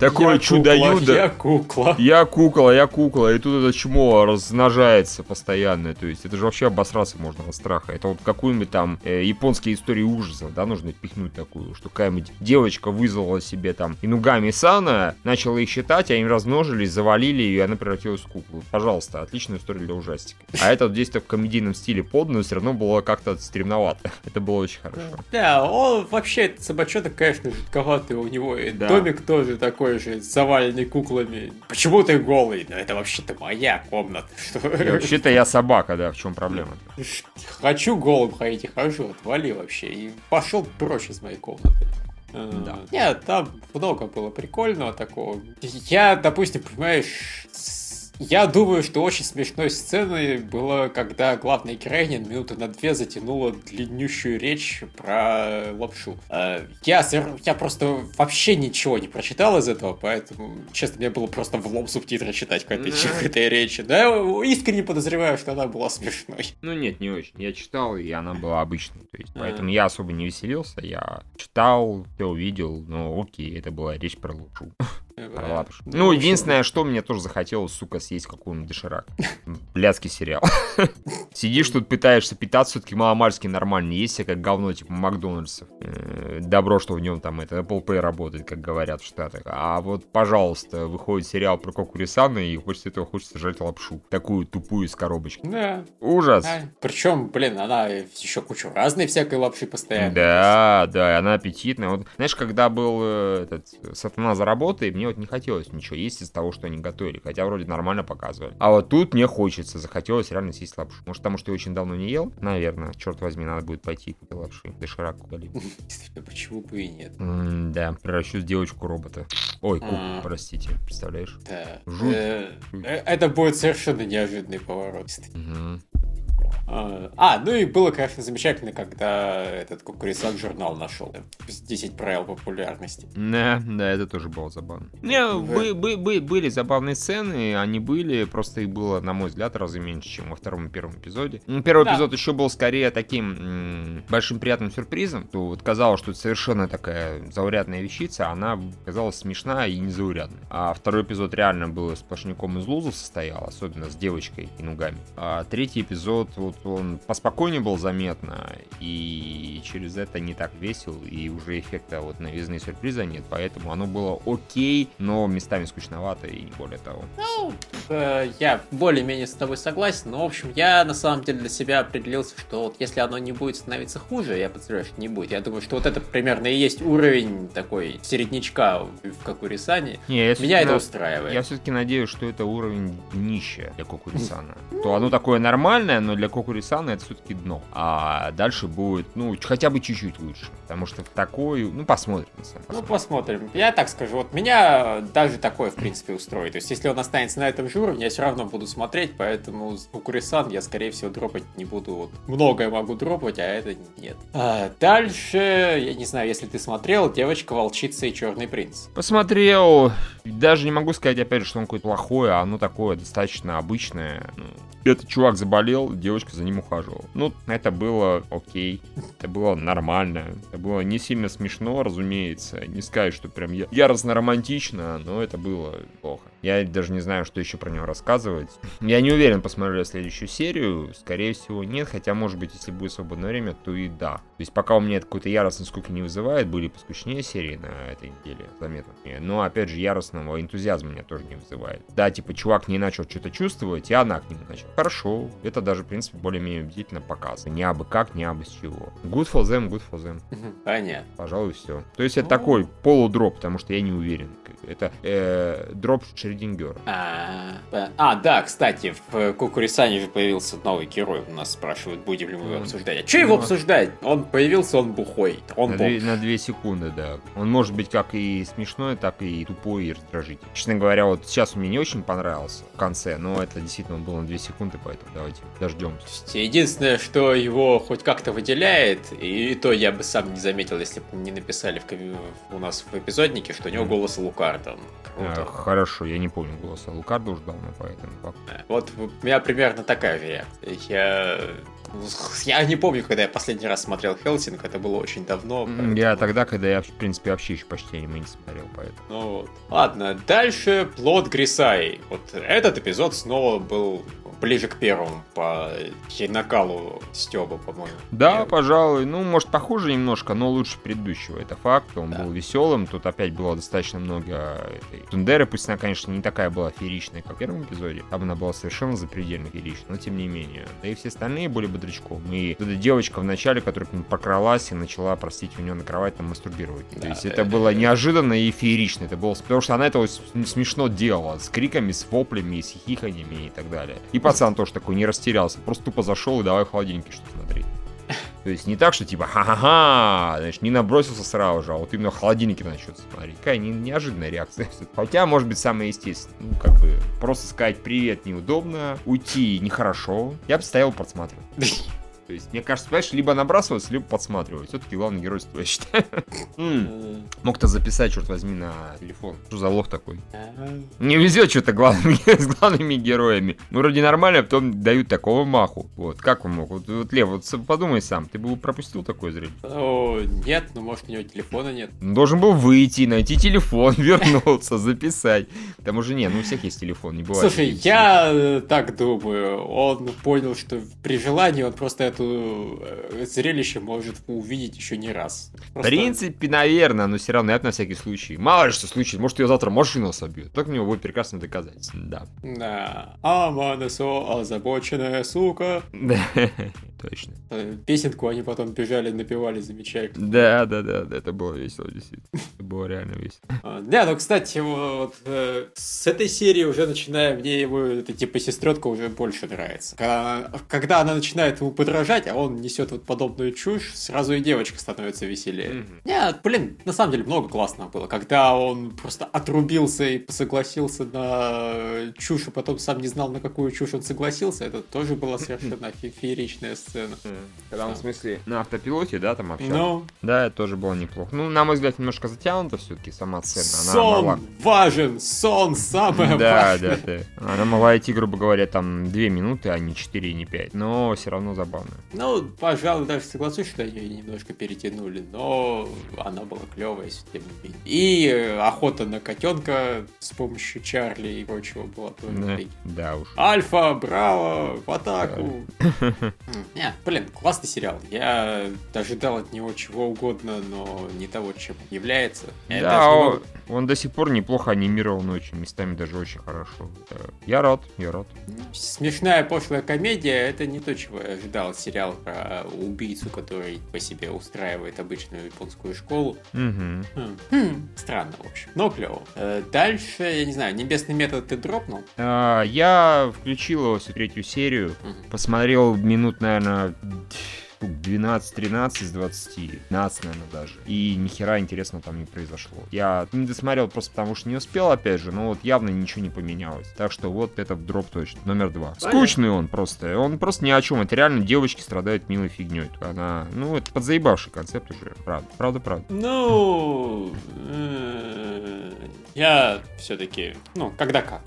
Такое чудо-юдо. Я кукла. Я кукла, я кукла. И тут это чмо размножается постоянно. То есть это же вообще обосраться можно от страха. Это вот какую-нибудь там японские истории ужасов, да, нужно пихнуть такую, что какая-нибудь девочка вызвала себе там Инугами-сана, начала их считать, они размножились, завалили ее, и она превратилась в куклу. Пожалуйста, отличная история для ужастика. А это здесь-то в комедийном стиле под, но все равно было как-то стремновато. Это было очень хорошо. Да, он вообще, этот собачонок, конечно, жутковатый у него. И да. Домик тоже такой же, заваленный куклами. Почему ты голый? Ну, это вообще-то моя комната. Вообще-то я собака, да, в чем проблема-то? Хочу голым ходить и хожу, отвали вообще. И пошел прочь из моей комнаты. Да. Нет, там много было прикольного такого. Я, допустим, понимаешь... Я думаю, что очень смешной сценой было, когда главная героиня минуты на две затянула длиннющую речь про лапшу. Я, я просто вообще ничего не прочитал из этого, поэтому, честно, мне было просто влом субтитры читать к этой, к этой речи. Да, я искренне подозреваю, что она была смешной. Ну нет, не очень. Я читал, и она была обычной. То есть, поэтому я особо не веселился. Я читал, все увидел, но окей, это была речь про лапшу. Да, ну, единственное, что мне тоже захотелось, сука, съесть какую-нибудь доширак. Блядский сериал. Сидишь тут, пытаешься питаться, все-таки маломальски нормально есть, как говно, типа Макдональдсов. Добро, что в нем там это Apple Pay работает, как говорят в Штатах. А вот, пожалуйста, выходит сериал про Коккури-сана, и хочется этого, хочется жрать лапшу. Такую тупую из коробочки. Да. Ужас. А, причем, блин, она еще кучу разной всякой лапши постоянно. Да, да, она аппетитная. Вот, знаешь, когда был этот Сатана за работой, мне вот не хотелось ничего есть из того, что они готовили, хотя вроде нормально показывали. А вот тут мне хочется, захотелось реально съесть лапшу. Может, потому что я очень давно не ел? Наверное, черт возьми, надо будет пойти купить лапши. Доширак куда-либо. Почему бы и нет? Да, превращусь в девочку-робота. Ой, куклу, простите, представляешь? Да. Жуть. Это будет совершенно неожиданный поворот. А, ну и было, конечно, замечательно, когда этот Коккури-сан журнал нашел. десять правил популярности. Да, да, это тоже было забавно. Не, вы, вы, вы, были забавные сцены, они были, просто их было, на мой взгляд, раза меньше, чем во втором и первом эпизоде. Первый да. эпизод еще был скорее таким м- большим приятным сюрпризом. То вот казалось, что это совершенно такая заурядная вещица, она казалась смешная и незаурядная. А второй эпизод реально был сплошняком из лузов состоял, особенно с девочкой и ногами. А третий эпизод... Вот он поспокойнее был заметно, и через это не так весел, и уже эффекта вот новизны и сюрприза нет, поэтому оно было окей, но местами скучновато, и не более того. Ну, э, я более-менее с тобой согласен, но, в общем, я на самом деле для себя определился, что вот если оно не будет становиться хуже, я подозреваю, что не будет, я думаю, что вот это примерно и есть уровень такой середнячка в Коккури-сане, меня это на... устраивает. Я все-таки надеюсь, что это уровень днища для Коккури-сана, то оно такое нормальное, но для Коккури-сана это все-таки дно. А дальше будет, ну, хотя бы чуть-чуть лучше. Потому что в такой... Ну, посмотрим. посмотрим. Ну, посмотрим. Я так скажу, вот меня даже такое, в принципе, устроит. То есть, если он останется на этом же уровне, я все равно буду смотреть, поэтому с Коккури-сан я, скорее всего, дропать не буду. Вот многое могу дропать, а это нет. А дальше, я не знаю, если ты смотрел, «Девочка-волчица и черный принц». Посмотрел. Даже не могу сказать, опять же, что он какой-то плохой, а оно такое достаточно обычное. Этот чувак заболел, девочка за ним ухаживал. Ну, это было окей, это было нормально, это было не сильно смешно, разумеется, не скажу, что прям яростно романтично, но это было плохо. Я даже не знаю, что еще про него рассказывать. Я не уверен, посмотрю я следующую серию. Скорее всего, нет. Хотя, может быть, если будет свободное время, то и да. То есть, пока у меня это какой-то яростной скуки не вызывает. Были поскучнее серии на этой неделе, заметно. Но, опять же, яростного энтузиазма меня тоже не вызывает. Да, типа, чувак не начал что-то чувствовать, и она к нему начала. Хорошо. Это даже, в принципе, более-менее убедительно показано. Не абы как, не абы с чего. Good for them, good for them. Понятно. Пожалуй, все. То есть, это такой полудроп, потому что я не уверен. Это э, дроп Шрёдингера. А, а, да, кстати, в Кукурисане же появился новый герой. У нас спрашивают, будем ли мы его обсуждать. А что его обсуждать? Он появился, он бухой. Он на, две, на две секунды, да. Он может быть как и смешной, так и тупой и раздражитель. Честно говоря, вот сейчас он мне не очень понравился в конце, но это действительно было на две секунды, поэтому давайте дождемся. Единственное, что его хоть как-то выделяет, и то я бы сам не заметил, если бы не написали в, у нас в эпизоднике, что у него голос Лукарда. Круто. А, хорошо, я не помню голоса Лукарда уж давно, поэтому... Вот у меня примерно такая реакция. Я... Я не помню, когда я последний раз смотрел Хелсинг, это было очень давно. Поэтому... Я тогда, когда я, в принципе, вообще еще почти аниме не смотрел, поэтому... Ну вот. Ладно, дальше плот Грисаи. Вот этот эпизод снова был ближе к первому по накалу Стёба, по-моему. Да, я... пожалуй. Ну, может, похуже немножко, но лучше предыдущего. Это факт. Он да. был веселым. Тут опять было достаточно много этой тундеры. Пусть она, конечно, не такая была фееричная, как в первом эпизоде. Там она была совершенно запредельно феерична, но тем не менее. Да и все остальные были бы бодрячком. И эта девочка в начале, которая к нему покралась и начала, простите, у нее на кровать там мастурбировать. Да, То есть это, это было неожиданно и феерично. Это было... Потому что она это смешно делала. С криками, с воплями, с хихиканьями и так далее. И пацан тоже такой не растерялся, просто тупо зашел и давай в холодильнике что-то смотреть. То есть не так, что типа ха-ха-ха, значит, не набросился сразу же, а вот именно в холодильнике начнет смотреть. Какая не, неожиданная реакция. Хотя, может быть, самое естественное. Ну, как бы, просто сказать «привет» неудобно, уйти нехорошо. Я бы стоял и подсматривал. То есть, мне кажется, понимаешь, либо набрасываться, либо подсматривать. Все-таки главный герой, я считаю. Мог-то записать, черт возьми, на телефон. Что за лох такой? Не везет что-то с главными героями. Ну, вроде нормально, а потом дают такого маху. Вот, как он мог? Вот, Лев, вот подумай сам, ты бы пропустил такое зрелище? О, нет, ну, может, у него телефона нет. Должен был выйти, найти телефон, вернуться, записать. К тому же, нет, ну, у всех есть телефон, не бывает. Слушай, я так думаю. Он понял, что при желании он просто... это зрелище может увидеть еще не раз. Просто... В принципе, наверное, но все равно я бы на всякий случай. Мало ли что случится, может, ее завтра машину собьют. Так у него будет прекрасно доказать. Да. Да. Аманесо, озабоченная сука. Точно. Песенку они потом бежали, напевали, замечали. Да, да, да, да, это было весело, действительно. Это было реально весело. Да, ну, кстати, вот э, с этой серии уже начиная, мне его, это типа сестренка уже больше нравится. Когда, когда она начинает ему подражать, а он несет вот подобную чушь, сразу и девочка становится веселее. Mm-hmm. Нет, блин, на самом деле много классного было. Когда он просто отрубился и согласился на чушь, а потом сам не знал, на какую чушь он согласился, это тоже была совершенно mm-hmm. фееричная сцена. Когда он, в смысле, на автопилоте, да, там общался? No. Да, это тоже было неплохо. Ну, на мой взгляд, немножко затянуто все-таки сама сцена. Сон могла... важен! Сон самое да, важное! Да, да, да. Она могла идти, грубо говоря, там две минуты, а не четыре и не пять. Но все равно забавно. Ну, пожалуй, даже согласуюсь, что они ее немножко перетянули, но она была клевая, тем не менее. И охота на котенка с помощью Чарли и прочего была тоже. Да, да уж. Альфа, браво, в атаку! Не, блин, классный сериал. Я ожидал от него чего угодно, но не того, чем является. Я да, он, могу... он до сих пор неплохо анимирован очень, местами даже очень хорошо. Я рад, я рад. Смешная пошлая комедия, это не то, чего я ожидал. Сериал про убийцу, который по себе устраивает обычную японскую школу. Угу. Хм, странно, в общем, но клево. Дальше, я не знаю, «Небесный метод» ты дропнул? А, я включил его всю третью серию, угу. посмотрел минут, наверное, на двенадцать тринадцать из двадцати, пятнадцать, наверное, даже. И ни хера интересного там не произошло. Я не досмотрел просто потому, что не успел, опять же, но вот явно ничего не поменялось. Так что вот это дроп точно. Номер два. Скучный он просто. Он просто ни о чем. Это реально девочки страдают милой фигней. Она, ну, это подзаебавший концепт уже. Правда, правда, правда. Ну, я все-таки, ну, когда как.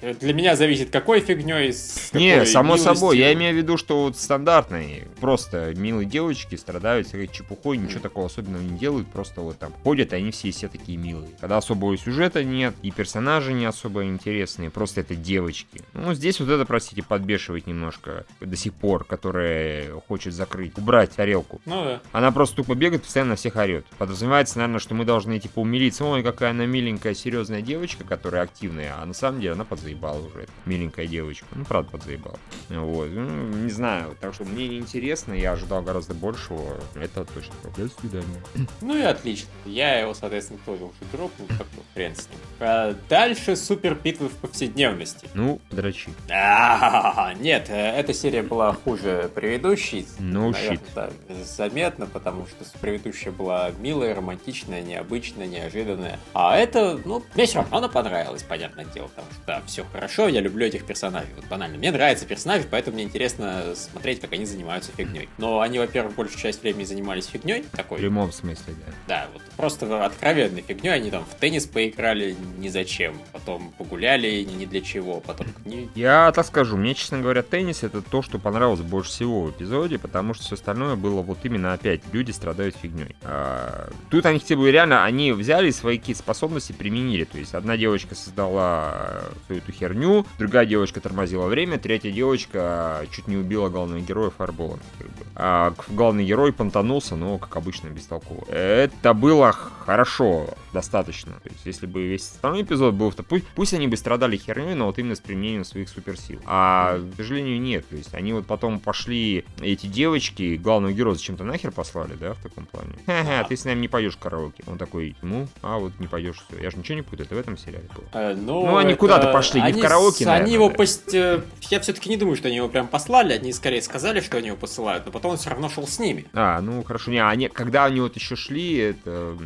зависеть. Для меня зависит, какой фигней, с какой Не, само милостью. собой. Я имею в виду, что вот стандартные просто милые девочки страдают всякой чепухой, ничего такого особенного не делают, просто вот там ходят, и они все все такие милые. Когда особого сюжета нет, и персонажи не особо интересные, просто это девочки. Ну, здесь вот это, простите, подбешивает немножко до сих пор, которая хочет закрыть, убрать тарелку. Ну да. Она просто тупо бегает, постоянно всех орет. Подразумевается, наверное, что мы должны, типа, умилиться. Ой, какая она миленькая, серьезная девочка, которая активная, а на самом деле она подзаебала уже. Миленькая девочка. Ну, правда, подзаебала. Вот. Ну, не знаю. Так что мне неинтересно, я ожидал гораздо большего. Это точно. До свидания. Ну и отлично. Я его, соответственно, тоже уже дропнул, как-то хрен с ним. А дальше супер битвы в повседневности. Ну, дрочи. А-а-а-а-а. Нет, эта серия была хуже предыдущей. Ну, no shit. Да, заметно, потому что предыдущая была милая, романтичная, необычная, неожиданная. А это, ну, мне все равно она понравилась, понятное дело, потому что да, все хорошо, я люблю этих персонажей. Вот банально, мне нравятся персонажи, поэтому мне интересно смотреть, как они занимаются фигней. Но они, во-первых, большую часть времени занимались фигней такой. В прямом смысле, да. Да, вот просто откровенной фигней. Они там в теннис поиграли ни зачем, потом погуляли ни для чего, потом книги. Я так скажу, мне, честно говоря, теннис — это то, что понравилось больше всего в эпизоде, потому что все остальное было вот именно опять. Люди страдают фигней. А, тут они хотя бы реально, они взяли свои какие-то способности, применили. То есть одна девочка создала свою эту херню, другая девочка тормозила время, третья девочка чуть не убила главного героя фаерболом. А главный герой понтанулся, но, как обычно, бестолково. Это было хорошо, достаточно. То есть если бы весь остальной эпизод был, то пусть, пусть они бы страдали херней, но вот именно с применением своих суперсил. А, к сожалению, нет. То есть они вот потом пошли, эти девочки, главного героя зачем-то нахер послали, да, в таком плане. Ха-ха, ты с нами не пойдешь в караоке. Он такой, ну, а вот не пойдешь, все. Я же ничего не путаю, это в этом сериале было. А, ну, ну, они это... куда-то пошли, они... не в караоке, наверное. Они его да. пост... Я все-таки не думаю, что они его прям послали, они скорее сказали, что они его посылают, но потом он все равно шел с ними. А, ну, хорошо, не, они... когда они вот еще шли, это...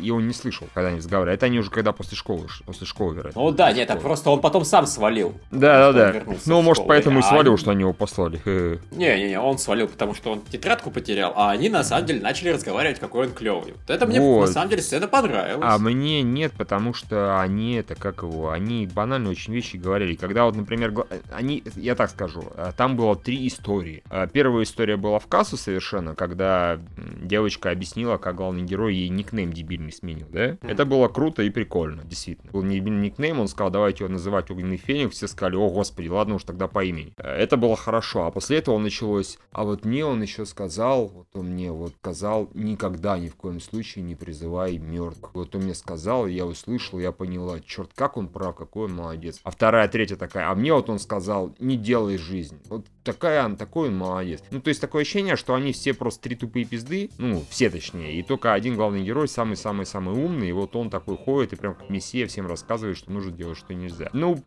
и он не слышал, когда они разговаривали. Это они уже когда после школы, после школы, вероятно. Ну да, нет, это просто он потом сам свалил. Да-да-да, ну, может, поэтому и свалил, а... что они его послали. Не-не-не, он свалил, потому что он тетрадку потерял, а они, на самом деле, начали разговаривать, какой он клевый. Вот это мне, вот. на самом деле, сцена понравилась. А мне нет, потому что они, это, как его, они банально очень вещи говорили. Когда вот, например, они, я так скажу, там было три истории. Первая история была в кассу совершенно, когда девочка объяснила, как главный герой ей никнейм дебильный сменил, да? Mm-hmm. Это было круто и прикольно, действительно. Был дебильный никнейм, он сказал, давайте его называть Огненный Феникс, все сказали, о, господи, ладно уж тогда по имени. Это было хорошо, а после этого началось, а вот мне он еще сказал, вот он мне вот сказал, никогда ни в коем случае не призывай мертвых. Вот он мне сказал, я услышал, я поняла, черт, как он прав, какой он молодец. А вторая, третья такая, а мне вот он сказал, не делай жизнь. Вот такая он, такой он молодец. Ну, то есть такое ощущение, что они все просто три тупые пизды, ну, все точнее, и только один главный герой самый-самый-самый умный, и вот он такой ходит и прям как мессия всем рассказывает, что нужно делать, что нельзя. Ну,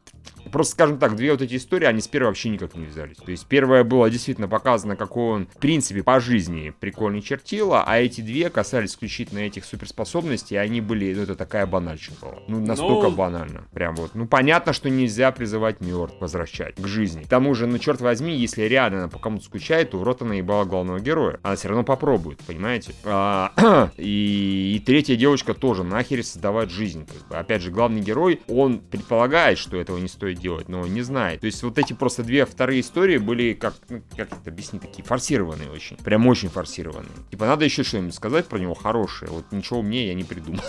просто, скажем так, две вот эти истории, они с первой вообще никак не взялись. То есть первая была действительно показана, какой он, в принципе, по жизни прикольный чертила, а эти две касались исключительно этих суперспособностей, и они были, ну, это такая банальщина была. Ну, настолько Но... банально. Прям вот. Ну, понятно, что нельзя призывать мертв, возвращать к жизни. К тому же, ну, черт возьми, если реально она по кому-то скучает, то в рот она ебала главного героя. Она все равно попробует, понимаете? А... и... и третья девочка тоже нахер создавать жизнь. Как бы. Опять же, главный герой, он предполагает, что этого не стоит делать, но он не знает. То есть вот эти просто две вторые истории были, как, ну, как это объяснить, такие форсированные очень. Прям очень форсированные. Типа, надо еще что-нибудь сказать про него хорошее. Вот ничего мне я не придумал.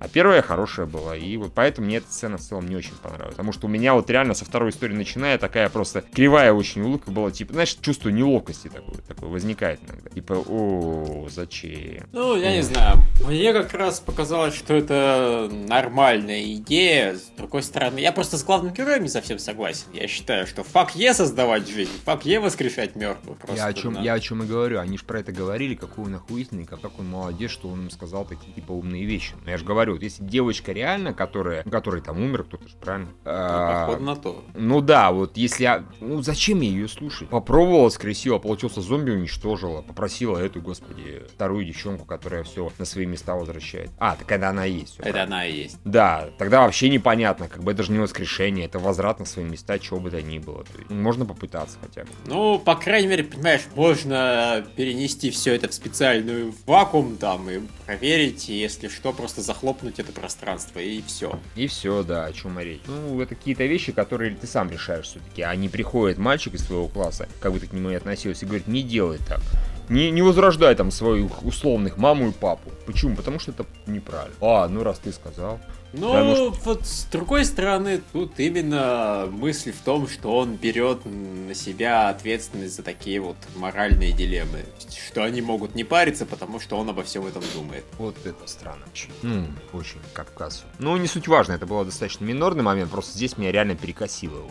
А первая хорошая была. И вот поэтому мне эта сцена в целом не очень понравилась. Потому что у меня вот реально со второй истории начиная такая просто кривая очень улыбка была. Типа, знаешь, чувство неловкости такое, такое возникает иногда. Типа, о, зачем? Ну, я не знаю. Мне как раз показалось, что это нормальная идея. С другой стороны, я просто с главным героем не совсем согласен. Я считаю, что fuck yeah создавать жизнь, fuck yeah воскрешать мертвых. Я о, чем, на... я о чем и говорю. Они же про это говорили, какой он охуительный, как он молодец, что он им сказал такие типа умные вещи. Но я же говорю, вот если девочка реально, которая, который там умер, кто-то же, правильно? Походу на то. Ну да, вот если я... Ну зачем я ее слушать? Попробовала, скресила, получился зомби, уничтожила, попросила эту, господи, вторую девчонку, которая все на своими места возвращает. А, так это она и есть. Это она и есть. Да, тогда вообще непонятно, как бы это же не воскрешение, это возврат на свои места, чего бы то ни было. То есть, можно попытаться хотя бы. Ну, по крайней мере, понимаешь, можно перенести все это в специальную вакуум там и проверить, и если что, просто захлопнуть это пространство, и все. И все, да, о чем речь. Ну, это какие-то вещи, которые ты сам решаешь все-таки, а не приходит мальчик из своего класса, как бы ты к нему и относился, и говорит, не делай так. Не, не возрождай там своих условных маму и папу. Почему? Потому что это неправильно. А, ну раз ты сказал. Ну, да, может... вот с другой стороны, тут именно мысль в том, что он берет на себя ответственность за такие вот моральные дилеммы. Что они могут не париться, потому что он обо всем этом думает. Вот это странно. Ну, очень как кассу. Ну, не суть важно, это был достаточно минорный момент, просто здесь меня реально перекосило.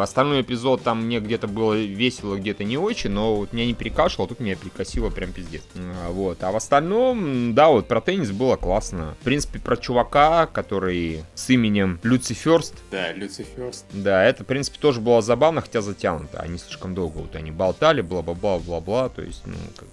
Остальной эпизод там мне где-то было весело, где-то не очень, но вот меня не перекашило, а тут меня перекосило прям пиздец. Вот, а в остальном, да, вот про теннис было классно. В принципе, про чувак который с именем Люциферст. Да, Люциферст. Да, это, в принципе, тоже было забавно, хотя затянуто. Они слишком долго вот они болтали, бла-бла-бла-бла-бла, то есть, ну, как...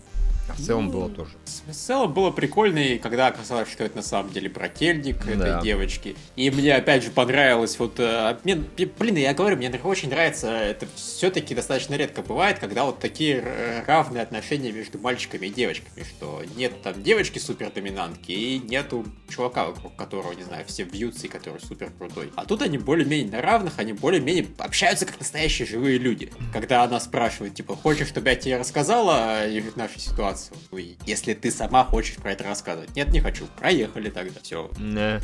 А в целом ну, было тоже. В целом было прикольно, и когда оказалось, что это на самом деле брательник да. этой девочки. И мне опять же понравилось вот... Мне, блин, я говорю, мне очень нравится, это все-таки достаточно редко бывает, когда вот такие равные отношения между мальчиками и девочками, что нет там девочки-супердоминантки и нету чувака, вокруг которого, не знаю, все бьются и который супер крутой. А тут они более-менее на равных, они более-менее общаются как настоящие живые люди. Когда она спрашивает, типа, хочешь, чтобы я тебе рассказала в нашей ситуации? Если ты сама хочешь про это рассказывать. Нет, не хочу. Проехали тогда. Все. Да.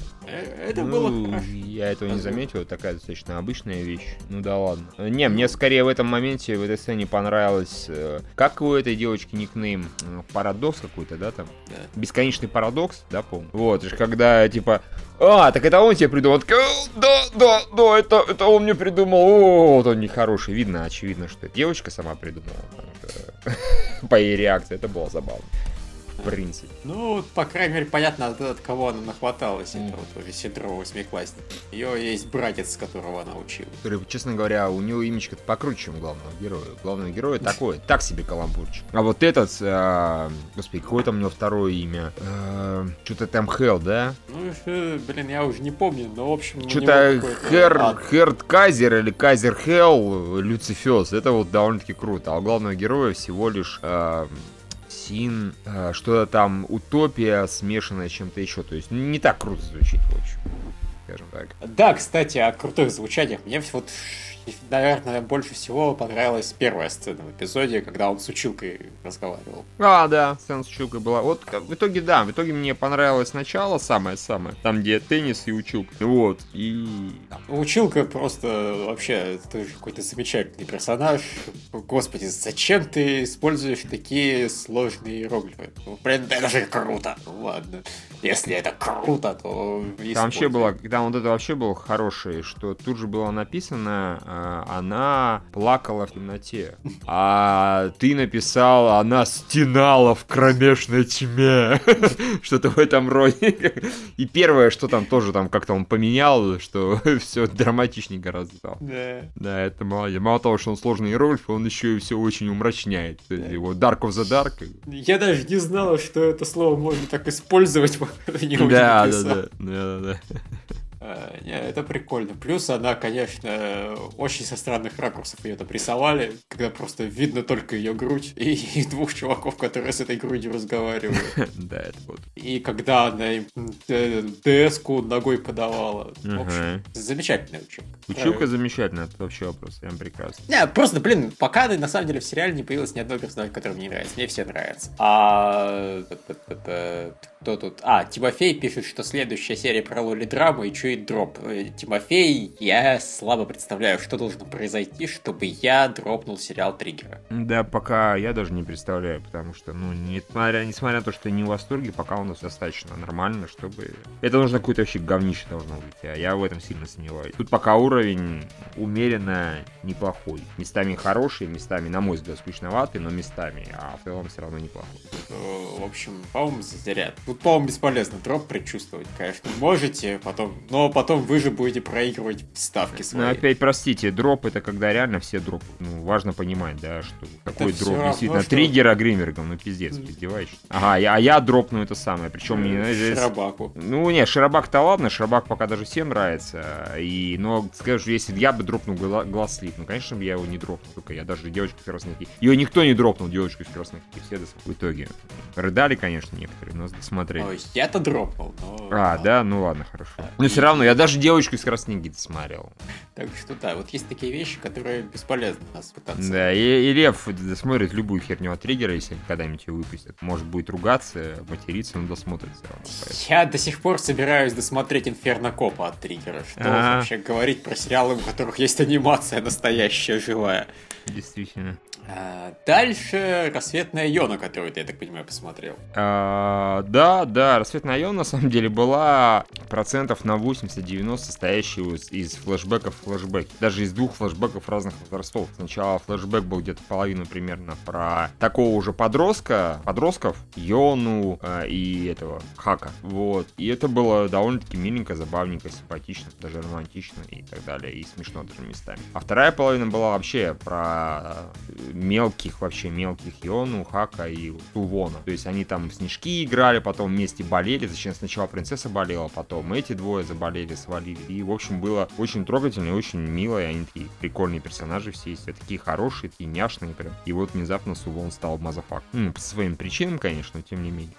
Это ну, было хорошо. Я этого не заметил. Такая достаточно обычная вещь. Ну да ладно. Не, мне скорее в этом моменте, в этой сцене понравилось, как у этой девочки никнейм? Парадокс какой-то, да, там? Да. Бесконечный парадокс, да, помню? Вот, же когда, типа, а, так это он тебе придумал. Да, да, да, это, это он мне придумал. О, вот он нехороший. Видно, очевидно, что девочка сама придумала. По ее реакции. Это было забавно. В принципе. Ну, по крайней мере, понятно, от, от кого она нахваталась, mm. этого вот седрового восьмиклассника. Ее есть братец, которого она учила. Который, честно говоря, у него имечко-то покруче, чем у главного героя. Главного героя такой, так себе каламбурчик. А вот этот, а, господи, какое там у него второе имя? А, что-то там Хелл, да? Ну, блин, я уже не помню, но в общем... Что-то Хер, Херд Кайзер или Кайзер Хелл Люцифёс. Это вот довольно-таки круто. А у главного героя всего лишь... А, Син, что-то там утопия, смешанная с чем-то еще. То есть не так круто звучит, в общем, скажем так. Да, кстати, о крутых звучаниях. Мне вот, наверное, больше всего понравилась первая сцена в эпизоде, когда он с училкой разговаривал. А, да, сцена с училкой была. Вот, в итоге, да, в итоге мне понравилось начало, самое-самое. Там, где теннис и училка. Вот, и... Училка просто вообще, ты же какой-то замечательный персонаж. Господи, зачем ты используешь такие сложные иероглифы? Ну, блин, это же круто. Ну, ладно. Если это круто, то... Там вообще было, когда вот это вообще было хорошее, что тут же было написано... Она плакала в темноте. А ты написал, она стенала в кромешной тьме. Что-то в этом роде. И первое, что там тоже там как-то он поменял, что все драматичнее гораздо стало. Да. Да, это молодец. Мало того, что он сложный иероглиф, он еще и все очень умрачняет. Его Dark of the Dark. Я даже не знала, что это слово можно так использовать, пока не умею. Да, да, да, да. Uh, не, это прикольно. Плюс она, конечно, очень со странных ракурсов ее там рисовали, когда просто видно только ее грудь и, и двух чуваков, которые с этой грудью разговаривают. Да, это вот. И когда она им ДС-ку ногой подавала. В общем, замечательная училка. Училка замечательная, это вообще вопрос. Прям прекрасно. Не, просто, блин, пока на самом деле в сериале не появилось ни одного персонажа, который мне не нравится. Мне все нравятся. А... Кто тут? А, Тимофей пишет, что следующая серия про лоли-драму и чует дроп. Тимофей, я слабо представляю, что должно произойти, чтобы я дропнул сериал Триггера. Да, пока я даже не представляю, потому что, ну, несмотря, несмотря на то, что я не в восторге, пока у нас достаточно нормально, чтобы... Это нужно какое-то вообще говнище должно быть, а я в этом сильно сомневаюсь. Тут пока уровень умеренно неплохой. Местами хороший, местами, на мой взгляд, скучноватый, но местами, а в целом все равно неплохой. В общем, по-моему, зря. тут, по-моему, бесполезно дроп предчувствовать, конечно, не можете, потом, но потом вы же будете проигрывать ставки свои. Ну, опять, простите, дроп — это когда реально все дроп, ну, важно понимать, да, что какой это дроп, действительно, что... триггера гриммергом, ну, пиздец, mm. пиздеваешь. Ага, а я, я дропну это самое, причем... Mm, здесь... Широбаку. Ну, не, Широбак-то ладно, Широбак пока даже всем нравится, и, но, скажу, если я бы дропнул гла- глаз слив, ну, конечно, я его не дропнул, только я даже девочку в красной кепке. Ее никто не дропнул, девочку в красной кепке, все дос... в итоге. Рыдали, конечно, некоторые, но досмотрели. Ой, я-то дропнул, но... А, да? Ну ладно, хорошо. Да. Но все равно, я даже девочку из Краснеги досмотрел. Так что да, вот есть такие вещи, которые бесполезно нас пытаться. Да, и, и Лев досмотрит любую херню от триггера, если когда-нибудь ее выпустят. Может, будет ругаться, материться, но досмотрит все равно. Поэтому. Я до сих пор собираюсь досмотреть Инфернокопа от триггера. Что А-а-а. вообще говорить про сериалы, у которых есть анимация настоящая, живая. Действительно. А, дальше «Рассветная Йона», которую ты, я так понимаю, посмотрел. А, да, да, «Рассветная Йона» на самом деле была процентов на восемьдесят-девяносто состоящая из, из флешбеков в флешбеке. Даже из двух флешбеков разных возрастов. Сначала флешбек был где-то половину примерно про такого уже подростка, подростков, Йону а, и этого Хака. Вот. И это было довольно-таки миленько, забавненько, симпатично, даже романтично и так далее. И смешно даже местами. А вторая половина была вообще про... мелких вообще, мелких Йону, Хака и Тувона. То есть они там в снежки играли, потом вместе болели. Зачем сначала принцесса болела, потом эти двое заболели, свалили. И, в общем, было очень трогательно и очень мило. И они такие прикольные персонажи все есть. Такие хорошие, такие няшные прям. И вот внезапно Сувон стал мазафак. Ну, по своим причинам, конечно, но тем не менее.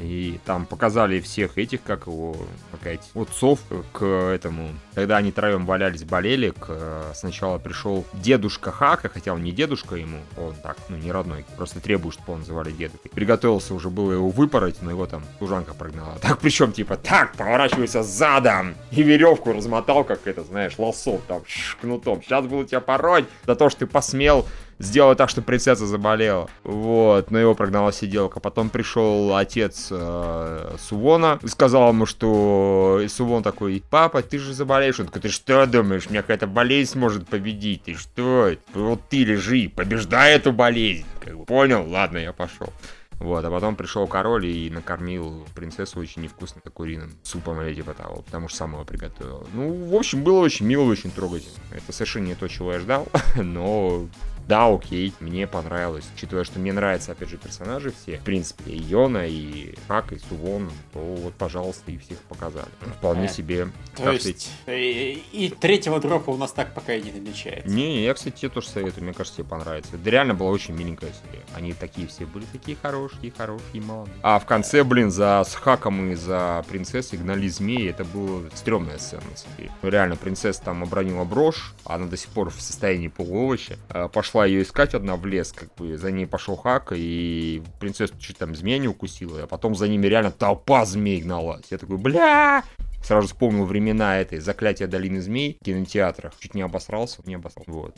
И там показали всех этих, как его, какая-то отцов к этому. Когда они троем валялись, болели, к... сначала пришел дедушка Хака, хотя он не дедушка ему, он так, ну, не родной, просто требует, чтобы он звали дедушкой. Приготовился уже было его выпороть, но его там служанка прогнала. Так, причем, типа, так, поворачивайся задом! И веревку размотал, как это, знаешь, лосо там, ш, кнутом. Сейчас буду тебя пороть за то, что ты посмел сделать так, что принцесса заболела. Вот, но его прогнала сиделка. Потом пришел отец э, Сувона и сказал ему, что... И Сувон такой, папа, ты же заболеешь. Он такой, ты что думаешь, меня какая-то болезнь может победить? Ты что? Вот ты лежи, побеждай эту болезнь. Как бы, понял? Ладно, я пошел. Вот, а потом пришел король и накормил принцессу очень невкусным куриным супом или типа того, потому что сам его приготовил. Ну, в общем, было очень мило, очень трогательно. Это совершенно не то, чего я ждал, но... Да, окей, мне понравилось. Учитывая, что мне нравятся, опять же, персонажи все. В принципе, и Йона, и Хак, и Сувон, то вот, пожалуйста, и всех показали. Вполне себе. То есть, и, и третьего дропа у нас так пока и не намечается. Не, я, кстати, тебе тоже советую, мне кажется, тебе понравится. Это реально была очень миленькая серия. Они такие все были, такие хорошие, хорошие, молодые. А в конце, блин, за с Хаком и за принцессой гнали змеи, это была стрёмная сцена. Реально, принцесса там обронила брошь, она до сих пор в состоянии полуовоща, пошла ее искать одна в лес, как бы за ней пошел Хак, и принцессу чуть там змея не укусила, а потом за ними реально толпа змей гналась. Я такой, бля! Сразу вспомнил времена этой «Заклятия долины змей» в кинотеатрах. Чуть не обосрался, не обосрался. Вот.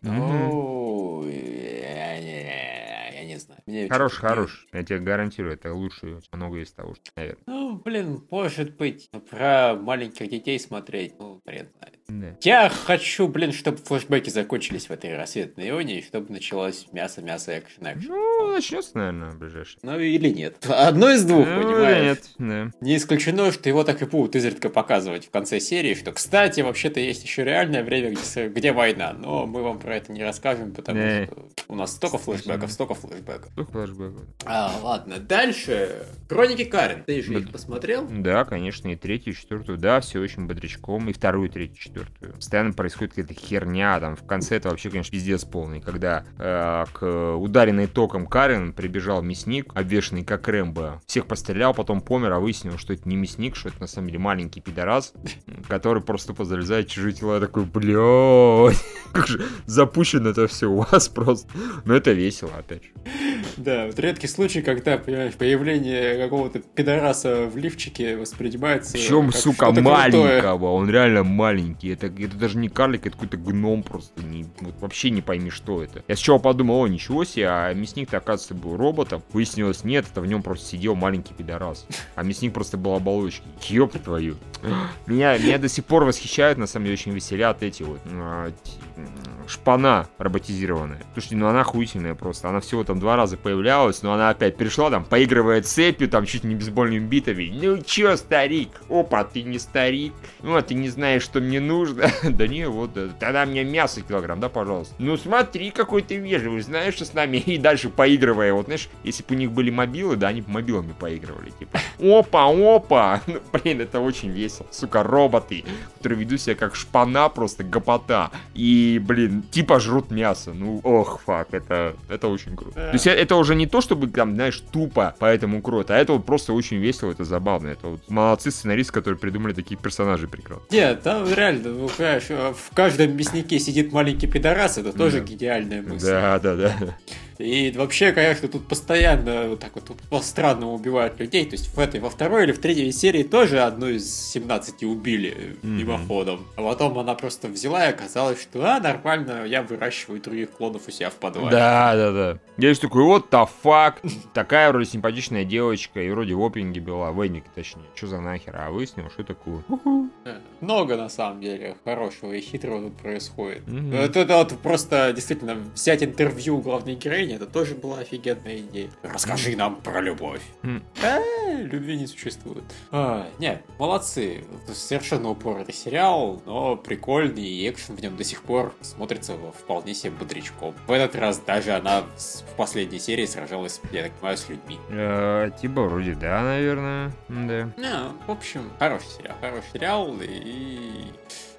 Не знаю. Меня хорош, хорош. Я тебе гарантирую, это лучше много из того, что, наверное. Ну, блин, может быть. Про маленьких детей смотреть, ну, бред знает. Да. Я хочу, блин, чтобы флешбеки закончились в этой «Рассветной Ионе», и чтобы началось мясо-мясо, экшен-экшен. Ну, начнется, наверное, в ближайшее. Ну, или нет. Одно из двух, ну, понимаешь? Нет, да. Не исключено, что его так и будут изредка показывать в конце серии, что, кстати, вообще-то есть еще реальное время, где, где война, но мы вам про это не расскажем, потому да. что у нас столько флешбеков, столько флешбеков. А, ладно, дальше «Хроники Карен». Ты же их посмотрел? Да, конечно, и третью, и четвертую, да, все очень бодрячком, и вторую, третью, четвертую. Постоянно происходит какая-то херня, там, в конце это вообще, конечно, пиздец полный, когда э, к ударенной током Карен прибежал мясник, обвешанный как Рэмбо, всех пострелял, потом помер, а выяснил, что это не мясник, что это на самом деле маленький пидорас, который просто тупо залезает в чужие тела, такой, блядь, как же запущено это все у вас просто. Но это весело, опять же. Да, вот редкий случай, когда, понимаешь, появление какого-то пидораса в лифчике воспринимается... Причем, сука, маленького, он реально маленький, это, это даже не карлик, это какой-то гном просто, не, вот, вообще не пойми, что это. Я сначала подумал, о, ничего себе, а мясник-то, оказывается, был роботом, выяснилось, нет, это в нем просто сидел маленький пидорас, а мясник просто был оболочкой, ёпта твою. Меня, меня до сих пор восхищают, на самом деле, очень веселят эти вот... шпана роботизированная. Слушайте, ну она охуительная просто. Она всего там два раза появлялась, но она опять пришла, там, поигрывая цепью, там, чуть не бейсбольными битами. Ну чё, старик? Опа, ты не старик. Ну, а ты не знаешь, что мне нужно. Да не, вот, тогда мне мясо килограмм, да, пожалуйста. Ну смотри, какой ты вежливый, знаешь, что с нами. И дальше поигрывая, вот, знаешь, если бы у них были мобилы, да, они бы мобилами поигрывали, типа. Опа, опа. Ну, блин, это очень весело. Сука, роботы, которые ведут себя как шпана, просто гопота. И, блин, типа жрут мясо. Ну, ох, фак, это, это очень круто. То есть это уже не то, чтобы, там, знаешь, тупо поэтому круто, а это вот просто очень весело, это забавно. Это вот молодцы сценаристы, которые придумали такие персонажи прекрасно. Нет, там реально, ну, конечно, в каждом мяснике сидит маленький пидорас, это тоже да. Гениальная мысль. Да, да, да. И вообще, конечно, тут постоянно вот так вот по-странному убивают людей. То есть в этой, во второй или в третьей серии тоже одну из семнадцати убили mm-hmm. мимоходом. А потом она просто взяла и оказалось, что а, нормально, я выращиваю других клонов у себя в подвале. Да, да, да. Я же такой, вот the fuck. Такая вроде симпатичная девочка, и вроде в опенинге была, в эндинге точнее. Что за нахер? А выяснил, что такое. Много, на самом деле, хорошего и хитрого тут происходит. Mm-hmm. Вот это вот просто, действительно, взять интервью главной героини, это тоже была офигенная идея. Расскажи нам про любовь. Mm. А, любви не существует. А, не, молодцы. Совершенно упоротый сериал, но прикольный, и экшен в нем до сих пор смотрится вполне себе бодрячком. В этот раз даже она в последней серии сражалась, я так понимаю, с людьми. Э, типа вроде да, наверное. Да. А, в общем, хороший сериал. Хороший сериал и...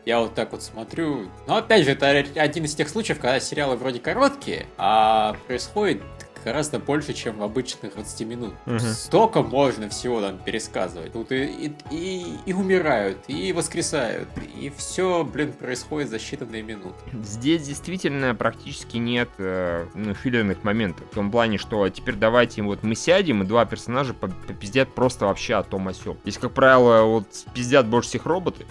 Я вот так вот смотрю. Но опять же, это один из тех случаев, когда сериалы вроде короткие, а происходит гораздо больше, чем в обычных двадцати минут. Угу. Столько можно всего там пересказывать. Тут и, и, и, и умирают, и воскресают, и все, блин, происходит за считанные минуты. Здесь действительно практически нет э, ну, филлерных моментов. В том плане, что теперь давайте вот мы сядем, и два персонажа попиздят просто вообще о том о сём. Здесь, как правило, вот пиздят больше всех роботы.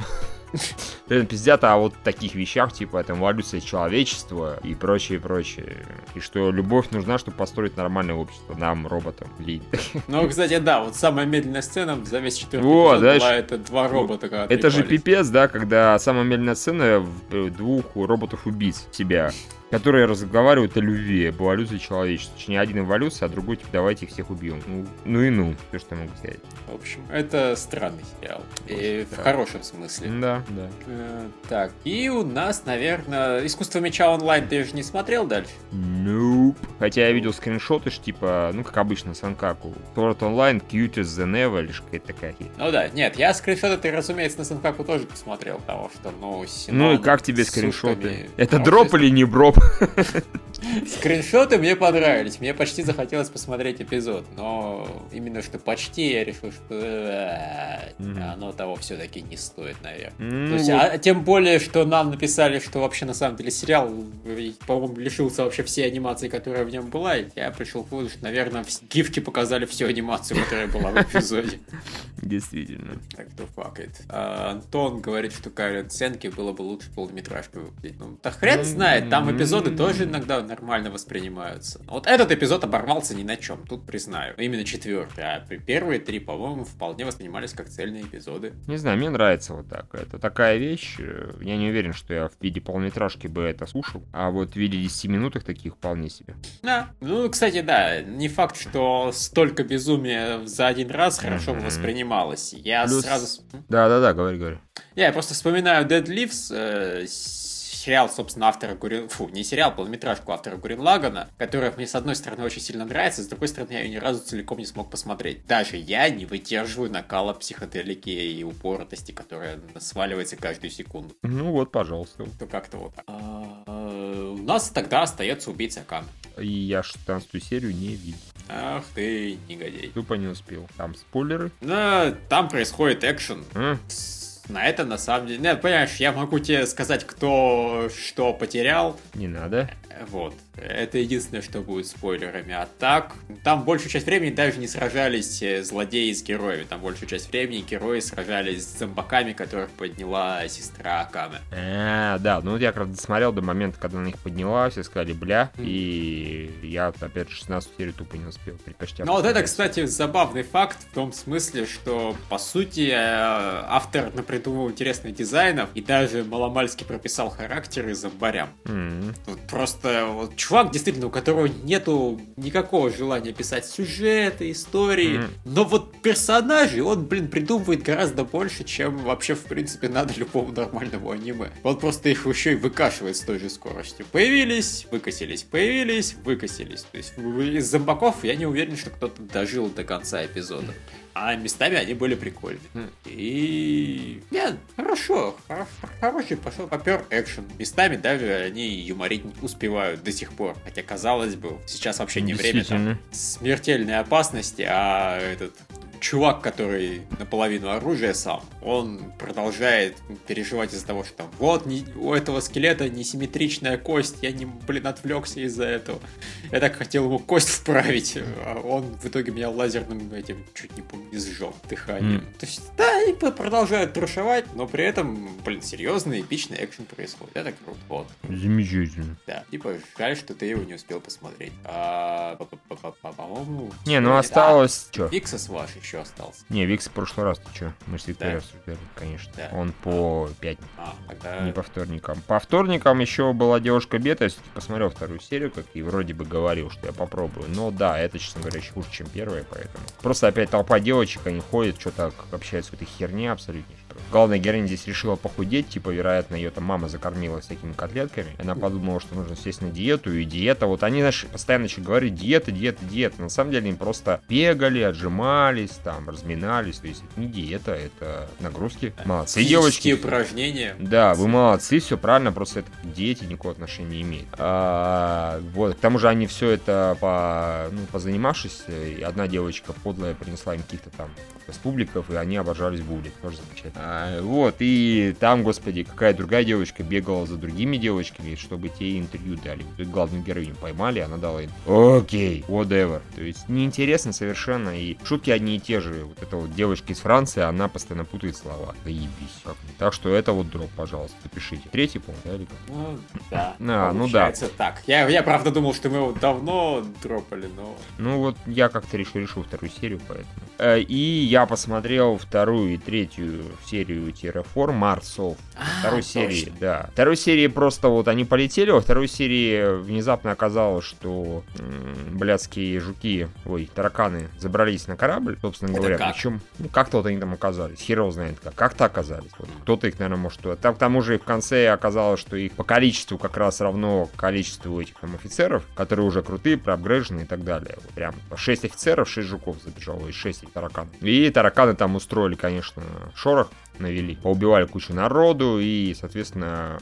Реально пиздят о вот таких вещах, типа там эволюция человечества и прочее, прочее. И что любовь нужна, чтобы построить нормальное общество нам, роботам, блин. Ну, кстати, да, вот самая медленная сцена за весь четвертый эпизод была, это два робота. Это трепались. Же пипец, да, когда самая медленная сцена двух роботов-убийц себя, которые разговаривают о любви, об эволюции человечества. Точнее, один эволюция, а другой, типа, давайте их всех убьем. Ну, ну и ну, все, что я могу сказать. В общем, это странный сериал. И в хорошем смысле. Да, да. Э, так, и у нас, наверное, «Искусство меча онлайн» ты же не смотрел дальше? Nope. Хотя я видел скриншоты, что, типа, ну, как обычно, Санкаку. Sword Online, Cutest the Never, лишь какая-то такая. Ну да, нет, я скриншоты, ты, разумеется, на Санкаку тоже посмотрел, потому что, ну, Синон... Ну и как тебе скриншоты? Это дроп или не броп? Скриншоты мне понравились. Мне почти захотелось посмотреть эпизод. Но именно что почти, я решил, что mm-hmm. оно того все-таки не стоит, наверное. Mm-hmm. То есть, а, тем более, что нам написали, что вообще на самом деле сериал, по-моему, лишился вообще всей анимации, которая в нем была. И я пришел к выводу, что, наверное, в гифке показали всю анимацию, которая была в эпизоде. Действительно. Так что fuck it. А, Антон говорит, что Кайлен Сенки было бы лучше полнометражку выпустить. Ну, да хрен знает, там эпизоды mm-hmm. тоже иногда нормально воспринимаются. Вот этот эпизод оборвался ни на чем, тут признаю. Именно четвертый, а первые три, по-моему, вполне воспринимались как цельные эпизоды. Не знаю, мне нравится вот так. Это такая вещь, я не уверен, что я в виде полнометражки бы это слушал, а вот в виде десяти минуток таких вполне себе. Да, ну, кстати, да, не факт, что столько безумия за один раз хорошо mm-hmm. воспринималось. Я Плюс... сразу... Да-да-да, говори-говори. Я просто вспоминаю Dead Leaves, э- сериал, собственно, автора Гуррен... Фу, не сериал, полнометражку автора Гуррен-Лаганна, которая мне, с одной стороны, очень сильно нравится, с другой стороны, я ее ни разу целиком не смог посмотреть. Даже я не выдерживаю накала психоделики и упоротости, которая сваливается каждую секунду. Ну вот, пожалуйста. То как-то вот так. У нас тогда остается убийца Акана. И я шестнадцатую серию не видел. Ах ты, негодяй. Тупо не успел. Там спойлеры. Да, там происходит экшен. На это на самом деле... Нет, понимаешь, я могу тебе сказать, кто что потерял. Не надо. Вот. Это единственное, что будет спойлерами. А так, там большую часть времени даже не сражались злодеи с героями. Там большую часть времени герои сражались с зомбаками, которых подняла сестра Акаме. А, да, ну я как раз досмотрел до момента, когда на них поднялась, и сказали бля, mm. и я опять шестнадцатую серию тупо не успел. Ну вот это, кстати, забавный факт в том смысле, что, по сути, автор напридумывал интересных дизайнов и даже маломальски прописал характеры зомбарям. Mm. Просто вот чувак, действительно, у которого нету никакого желания писать сюжеты, истории, mm-hmm. но вот персонажей он, блин, придумывает гораздо больше, чем вообще, в принципе, надо любому нормальному аниме. Он просто их еще и выкашивает с той же скоростью. Появились, выкосились, появились, выкосились. То есть из зомбаков я не уверен, что кто-то дожил до конца эпизода. А местами они были прикольные. Mm. И... Нет, хорошо. Хор- хороший пошел попер экшен. Местами даже они юморить не успевают до сих пор. Хотя, казалось бы, сейчас вообще не время там смертельной опасности, а этот... чувак, который наполовину оружия сам, он продолжает переживать из-за того, что там вот не, у этого скелета несимметричная кость, я не, блин, отвлекся из-за этого. Я так хотел ему кость вправить, а он в итоге меня лазерным этим, чуть не помню, сжег дыханием. Mm. То есть, да, и продолжают трешовать, но при этом, блин, серьезный, эпичный экшен происходит. Это круто. Вот. Замечательно. Да, типа, жаль, что ты его не успел посмотреть. А, по-моему... Не, ну осталось... А, Фикса с вашей еще остался. Не, Викс в прошлый раз, ты чё? Мы с Викторией обсуждали, конечно. Да. Он по пятницам. А, тогда... Не по вторникам. По вторникам еще была девушка Бета. Я все-таки посмотрел вторую серию, как и вроде бы говорил, что я попробую. Но да, это, честно говоря, еще хуже, чем первая, поэтому. Просто опять толпа девочек, они ходят, что-то общаются в этой херне абсолютно. Главная героиня здесь решила похудеть, типа, вероятно, ее там мама закормила всякими котлетками. Она подумала, что нужно сесть на диету, и диета. Вот они наши постоянно еще говорят, диета, диета, диета. На самом деле, им просто бегали, отжимались, там, разминались. То есть, это не диета, это нагрузки. Молодцы, девочки. Упражнения. Да, вы молодцы, все правильно, просто это к диете никакого отношения не имеет. А, вот, к тому же они все это, по, ну, позанимавшись, и одна девочка подлая принесла им каких-то там республиков, и они обожались бублик. Тоже замечательно. А, вот, и там, господи, какая другая девочка бегала за другими девочками, чтобы те интервью дали. Тут главную героиню поймали, она дала им окей, whatever. То есть неинтересно совершенно, и шутки одни и те же. Вот эта вот девочка из Франции, она постоянно путает слова. Заебись. Так что это вот дроп, пожалуйста, пишите. Третий, по-моему, да, или как? Ну, да. А, ну да. Так. Я, я, правда, думал, что мы его давно дропали, но... Ну вот, я как-то решил, решил вторую серию, поэтому. И я посмотрел вторую и третью серию Terraformars. А, второй точно. Серии, да. Второй серии просто вот они полетели, во второй серии внезапно оказалось, что м-м, блядские жуки, ой, тараканы забрались на корабль, собственно это говоря. Как? Причем, ну, как-то вот они там оказались, хер его знает как. Как-то оказались. Вот. Кто-то их, наверное, может... Там, к тому же в конце оказалось, что их по количеству как раз равно количеству этих там офицеров, которые уже крутые, проапгрейженные и так далее. Вот прям шесть офицеров, шесть жуков забежало и шесть тараканов. И тараканы там устроили, конечно, шорох. Навели, поубивали кучу народу и, соответственно,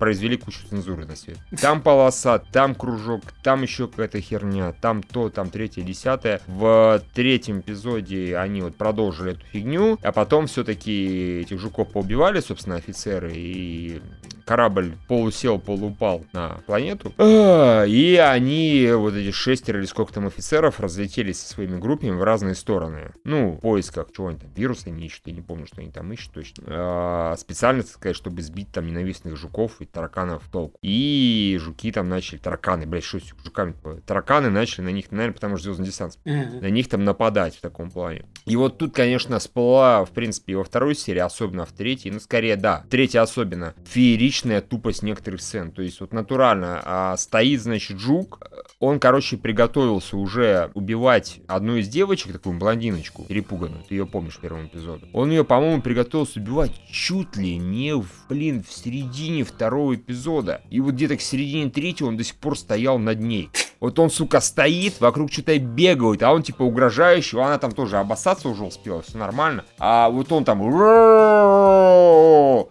произвели кучу цензуры на свет. Там полоса, там кружок, там еще какая-то херня, там то, там третье, десятое. В третьем эпизоде они вот продолжили эту фигню, а потом все-таки этих жуков поубивали, собственно, офицеры, и корабль полусел, полупал на планету. И они, вот эти шестеро или сколько там офицеров, разлетелись со своими группами в разные стороны. Ну, в поисках чего-нибудь там, вируса не ищут, я не помню, что они там ищут. Точно. А, специально, так сказать, чтобы сбить там ненавистных жуков и тараканов в толк. И жуки там начали, тараканы, блядь, что с жуками? Тараканы начали на них, наверное, потому что звездный десант, mm-hmm. на них там нападать в таком плане. И вот тут, конечно, всплыла, в принципе, во второй серии, особенно в третьей, ну, скорее, да, третья особенно, фееричная тупость некоторых сцен. То есть, вот натурально а, стоит, значит, жук, он, короче, приготовился уже убивать одну из девочек, такую блондиночку, перепуганную, ты ее помнишь в первом эпизоде. Он ее, по-моему, приготовил убивать чуть ли не, в, блин, в середине второго эпизода. И вот где-то к середине третьего он до сих пор стоял над ней. Вот он, сука, стоит, вокруг что-то бегают, а он типа угрожающий, она там тоже обоссаться уже успела, все нормально. А вот он там...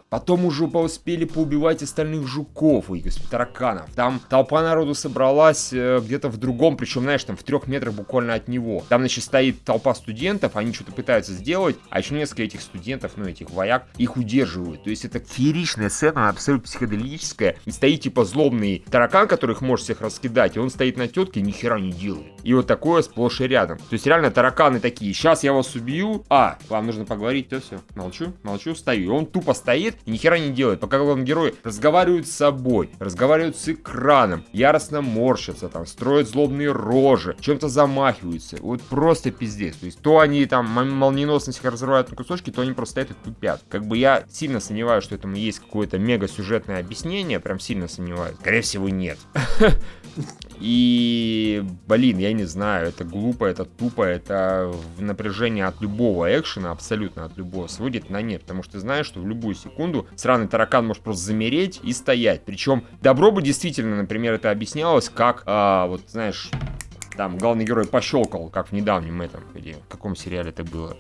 Потом уже успели поубивать остальных жуков, ой, господи, тараканов. Там толпа народу собралась э, где-то в другом, причем, знаешь, там в трех метрах буквально от него. Там, значит, стоит толпа студентов, они что-то пытаются сделать, а еще несколько этих студентов, ну, этих вояк, их удерживают. То есть это фееричная сцена, абсолютно психоделическая. И стоит, типа, злобный таракан, который их может всех раскидать, и он стоит на тетке и нихера не делает. И вот такое сплошь и рядом. То есть реально тараканы такие, сейчас я вас убью, а, вам нужно поговорить, все, все, молчу, молчу, стою. И он тупо стоит и нихера не делает, пока главный герой разговаривает с собой, разговаривает с экраном, яростно морщатся, там, строят злобные рожи, чем-то замахиваются. Вот просто пиздец. То есть то они там молниеносно всех разрывают на кусочки, то они просто стоят и тупят. Как бы я сильно сомневаюсь, что этому есть какое-то мега сюжетное объяснение, прям сильно сомневаюсь. Скорее всего, нет. И, блин, я не знаю, это глупо, это тупо, это напряжение от любого экшена, абсолютно от любого, сводит на нет, потому что ты знаешь, что в любую секунду сраный таракан может просто замереть и стоять. Причем добро бы действительно, например, это объяснялось как, а, вот знаешь, там главный герой пощелкал, как в недавнем этом, где, в каком сериале это было?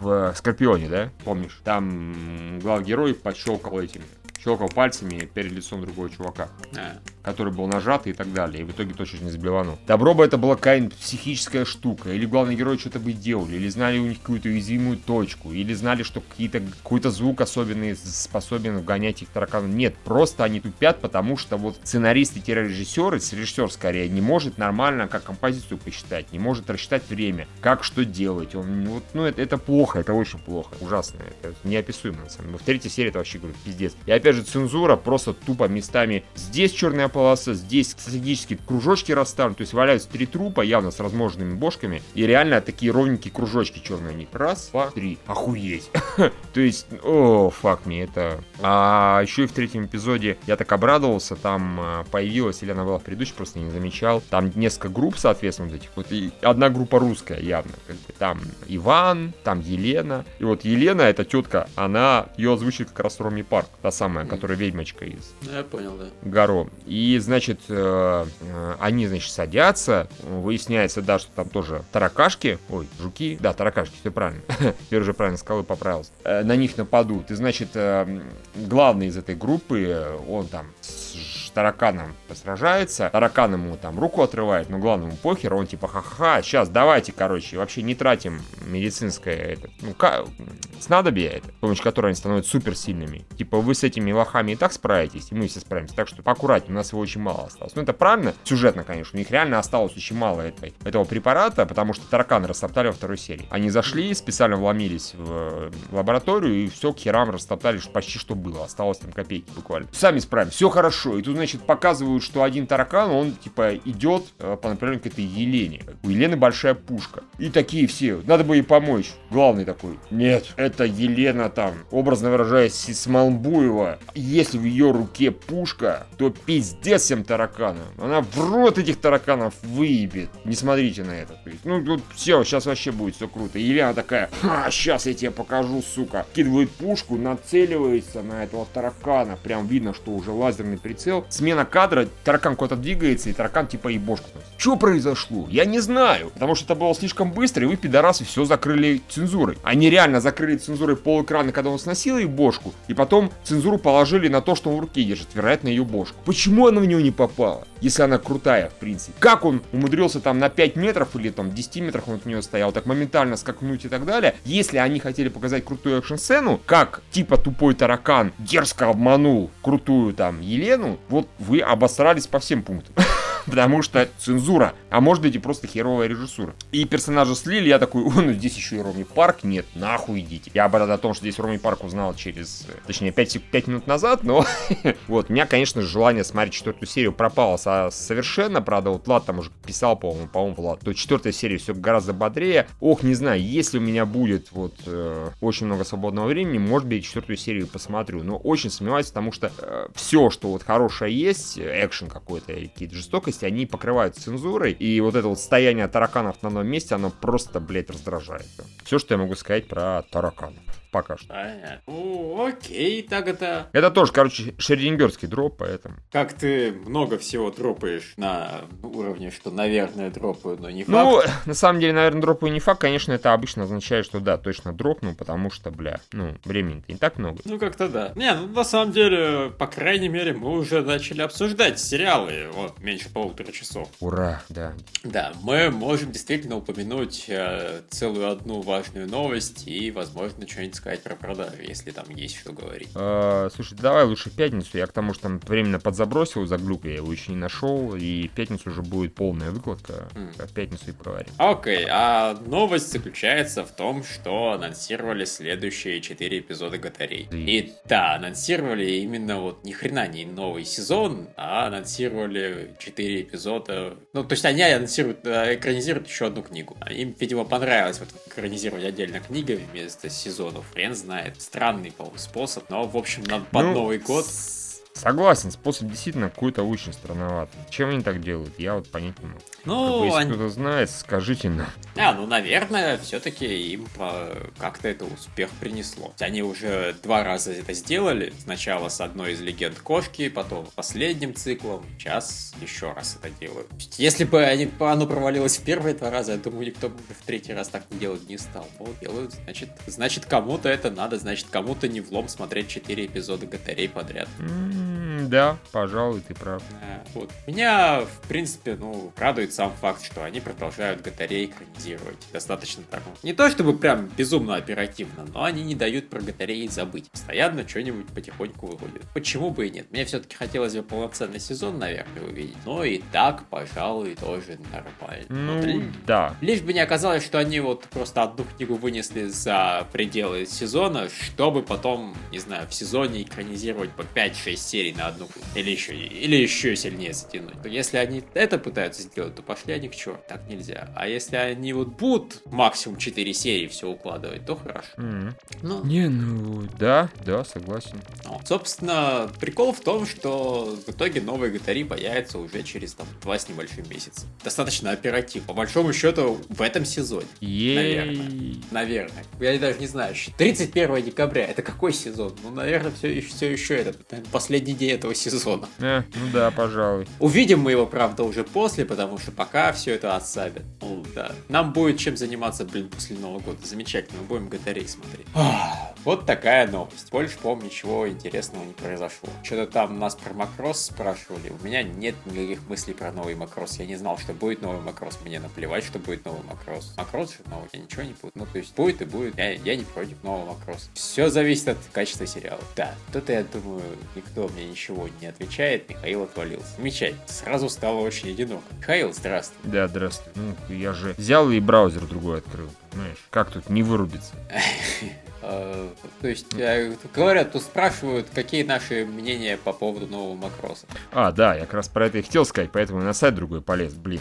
В «Скорпионе», да? Помнишь? Там главный герой пощелкал этим. Щелкал пальцами перед лицом другого чувака, а. который был нажат и так далее. И в итоге точно не забиванул. Добро бы это была какая-нибудь психическая штука. Или главный герой что-то бы делали. Или знали у них какую-то уязвимую точку. Или знали, что какие-то, какой-то звук особенный способен вгонять их тараканов. Нет, просто они тупят, потому что вот сценаристы-режиссеры, режиссер скорее, не может нормально как композицию посчитать. Не может рассчитать время. Как что делать. Он, вот, ну это, это плохо, это очень плохо. Ужасно. Это неописуемо на самом деле. В третьей серии это вообще, говорю, пиздец. И опять же, цензура просто тупо местами. Здесь черная полоса, здесь стратегические кружочки расставлены, то есть валяются три трупа, явно с размноженными бошками, и реально такие ровненькие кружочки черные, они раз, два, три, охуеть. То есть, о, фак мне это. А еще и в третьем эпизоде я так обрадовался, там появилась, или она была в предыдущей, просто не замечал, там несколько групп, соответственно, вот этих вот, и одна группа русская явно, как бы, там Иван, там Елена, и вот Елена, эта тетка, она, ее озвучит как раз Ромми Парк, та самая, которая ведьмочка из... Я понял, да. Гаро. И, значит, э, э, они, значит, садятся. Выясняется, да, что там тоже таракашки. Ой, жуки. Да, таракашки, все правильно. Теперь уже правильно скалы поправился. Э, на них нападут. И, значит, э, главный из этой группы, он там с тараканом посражается. Таракан ему там руку отрывает, но главному похер. Он типа, ха-ха, сейчас давайте, короче, вообще не тратим медицинское это, ну, ка- снадобье, это, с помощью которого они становятся суперсильными. Типа, вы с этими лохами и так справитесь, и мы все справимся. Так что аккуратнее, у нас его очень мало осталось. Ну, это правильно, сюжетно, конечно, у них реально осталось очень мало этой, этого препарата, потому что тараканы растоптали во второй серии. Они зашли, специально вломились в лабораторию, и все к херам растоптали, что почти что было. Осталось там копейки буквально. Сами справимся, все хорошо. И тут, значит, показывают, что один таракан, он, типа, идет по направлению к этой Елене. У Елены большая пушка. И такие все, надо бы ей помочь. Главный такой, нет, это Елена там, образно выражаясь, с Малбуева. Если в ее руке пушка, то пиздец всем тараканам. Она в рот этих тараканов выебет. Не смотрите на это. То есть, ну, тут все, сейчас вообще будет все круто. И Елена такая, ха, сейчас я тебе покажу, сука. Кидывает пушку, нацеливается на этого таракана. Прям видно, что уже лазерный прицел. Смена кадра, таракан куда-то двигается, и таракан типа ебошку. Что произошло? Я не знаю. Потому что это было слишком быстро, и вы, пидорасы, все закрыли цензурой. Они реально закрыли цензурой полэкрана, когда он сносил ебошку, и потом цензуру положили на то, что он в руке держит, вероятно, ее бошку. Почему она в нее не попала, если она крутая, в принципе? Как он умудрился там на пять метров или там десять метров он от нее стоял, так моментально скакнуть и так далее? Если они хотели показать крутую экшн-сцену, как типа тупой таракан дерзко обманул крутую там Елену, вот вы обосрались по всем пунктам. Потому что цензура, а может быть и просто херовая режиссура. И персонажа слили, я такой, о, ну здесь еще и Ромми Парк, нет, нахуй идите. Я об, о том, что здесь Ромми Парк, узнал через, точнее, пять минут назад, но вот, у меня, конечно, желание смотреть четвертую серию пропало совершенно, правда, вот Влад там уже писал, по-моему, по-моему, Влад, то четвертая серия все гораздо бодрее. Ох, не знаю, если у меня будет вот э, очень много свободного времени, может быть, четвертую серию посмотрю, но очень сомневаюсь, потому что э, все, что вот хорошее есть, экшен какой-то, какие-то жестокости, они покрывают цензурой, и вот это вот стояние тараканов на одном месте, оно просто, блядь, раздражает. Все, что я могу сказать про тараканов. пока что. Понятно. Ну, окей, так это... Это тоже, короче, шрёдингерский дроп, поэтому... Как ты много всего дропаешь на уровне, что, наверное, дропаю, но не факт. Ну, на самом деле, наверное, дропаю не факт. Конечно, это обычно означает, что да, точно дропну, потому что, бля, ну, времени-то не так много. Ну, как-то да. Не, ну, на самом деле, по крайней мере, мы уже начали обсуждать сериалы, вот, меньше полутора часов. Ура, да. Да, мы можем действительно упомянуть э, целую одну важную новость и, возможно, что-нибудь сказать про продажи, если там есть что говорить. Э-э, слушай, давай лучше пятницу, я к тому, что там временно подзабросил, заглюк, я его еще не нашел, и пятницу уже будет полная выкладка, mm. а в пятницу и проварим. Окей, okay, а новость заключается в том, что анонсировали следующие четыре эпизода Гатарей. И... и да, анонсировали именно вот ни хрена не новый сезон, а анонсировали четыре эпизода. Ну, то есть они анонсируют, экранизируют еще одну книгу. Им, видимо, понравилось вот экранизировать отдельно книгами вместо сезонов. Хрен знает. Странный, по-моему, способ, но, в общем, на, под ну... Новый год... Согласен, способ действительно какой-то очень странноватый. Чем они так делают, я вот понять не могу. Ну, если они... кто-то знает, скажите нам. А, ну, наверное, все-таки им как-то это успех принесло. Они уже два раза это сделали. Сначала с одной из легенд кошки, потом последним циклом. Сейчас еще раз это делают. Если бы они, оно провалилось в первые два раза, я думаю, никто бы в третий раз так делать не стал. Но делают, значит, значит кому-то это надо, значит, кому-то не влом смотреть четыре эпизода Гатарей подряд. Да, пожалуй, ты прав. Вот. Меня, в принципе, ну, радует сам факт, что они продолжают Гатарей экранизировать. Достаточно так. Не то чтобы прям безумно оперативно, но они не дают про Гатарей забыть. Постоянно что-нибудь потихоньку выводят. Почему бы и нет? Мне все-таки хотелось бы полноценный сезон, наверное, увидеть. Но и так, пожалуй, тоже нормально. Ну, вот, л- да. Лишь бы не оказалось, что они вот просто одну книгу вынесли за пределы сезона, чтобы потом, не знаю, в сезоне экранизировать по пять-шесть серий на одну, или еще, или еще сильнее затянуть. Если они это пытаются сделать, то пошли они к черту, так нельзя. А если они вот будут максимум четыре серии все укладывать, то хорошо. Mm-hmm. Ну. Не, ну, да, да, согласен. Ну, собственно, прикол в том, что в итоге новые Гатарей появятся уже через там два с небольшим месяца. Достаточно оперативно. По большому счету, в этом сезоне. Е-е-е. Наверное. Наверное. Я даже не знаю. тридцать первого декабря. Это какой сезон? Ну, наверное, все еще, все еще это. Последний день этого сезона. Э, ну да, пожалуй. Увидим мы его, правда, уже после, потому что пока все это отсабят. Ну, да. Нам будет чем заниматься, блин, после Нового года. Замечательно, мы будем Гатарей смотреть. Вот такая новость. Больше, по-моему, ничего интересного не произошло. Что-то там нас про Макрос спрашивали. У меня нет никаких мыслей про новый Макрос. Я не знал, что будет новый Макрос. Мне наплевать, что будет новый Макрос. Макрос же новый. Я ничего не буду. Ну, то есть, будет и будет. Я, я не против нового Макроса. Все зависит от качества сериала. Да, тут, я думаю, никто мне ничего не отвечает. Михаил отвалился. Замечательно. Сразу стало очень одиноко. Михаил, здравствуй. Да, здравствуй. Ну, я же взял и браузер другой открыл. Знаешь, как тут не вырубиться? То есть, говорят, тут спрашивают, какие наши мнения по поводу нового Макроса. А, да, я как раз про это и хотел сказать, поэтому на сайт другой полез, блин.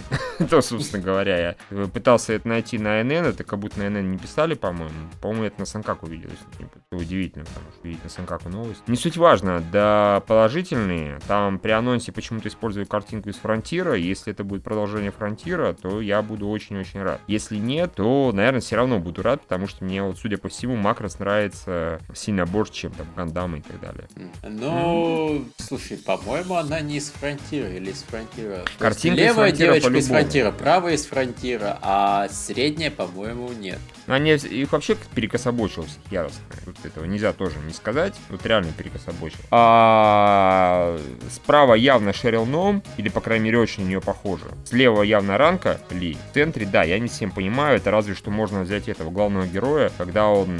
То, собственно говоря, я пытался это найти на эн эн, это как будто на эн эн не писали, по-моему. По-моему, это на Санкаку виделось. Удивительно, потому что видеть на Санкаку новость. Не суть важно, да, положительные. Там при анонсе почему-то использую картинку из Фронтира. Если это будет продолжение Фронтира, то я буду очень-очень рад. Если нет, то, наверное, все равно буду рад, потому что мне, вот, судя по всему, Макрос нравится сильно больше, чем там Гандамы и так далее. Ну, mm-hmm. слушай, по-моему, она не из Фронтира или из Фронтира. Картинка левая из Фронтира, девочка из Фронтира, правая из Фронтира, а средняя, по-моему, нет. Они их вообще перекособочилось яростно. Вот этого нельзя тоже не сказать. Вот реально перекособочил. А справа явно Шерил Ном, или, по крайней мере, очень на нее похоже. Слева явно Ранка Ли. В центре, да, я не всем понимаю. Это разве что можно взять этого главного героя, когда он...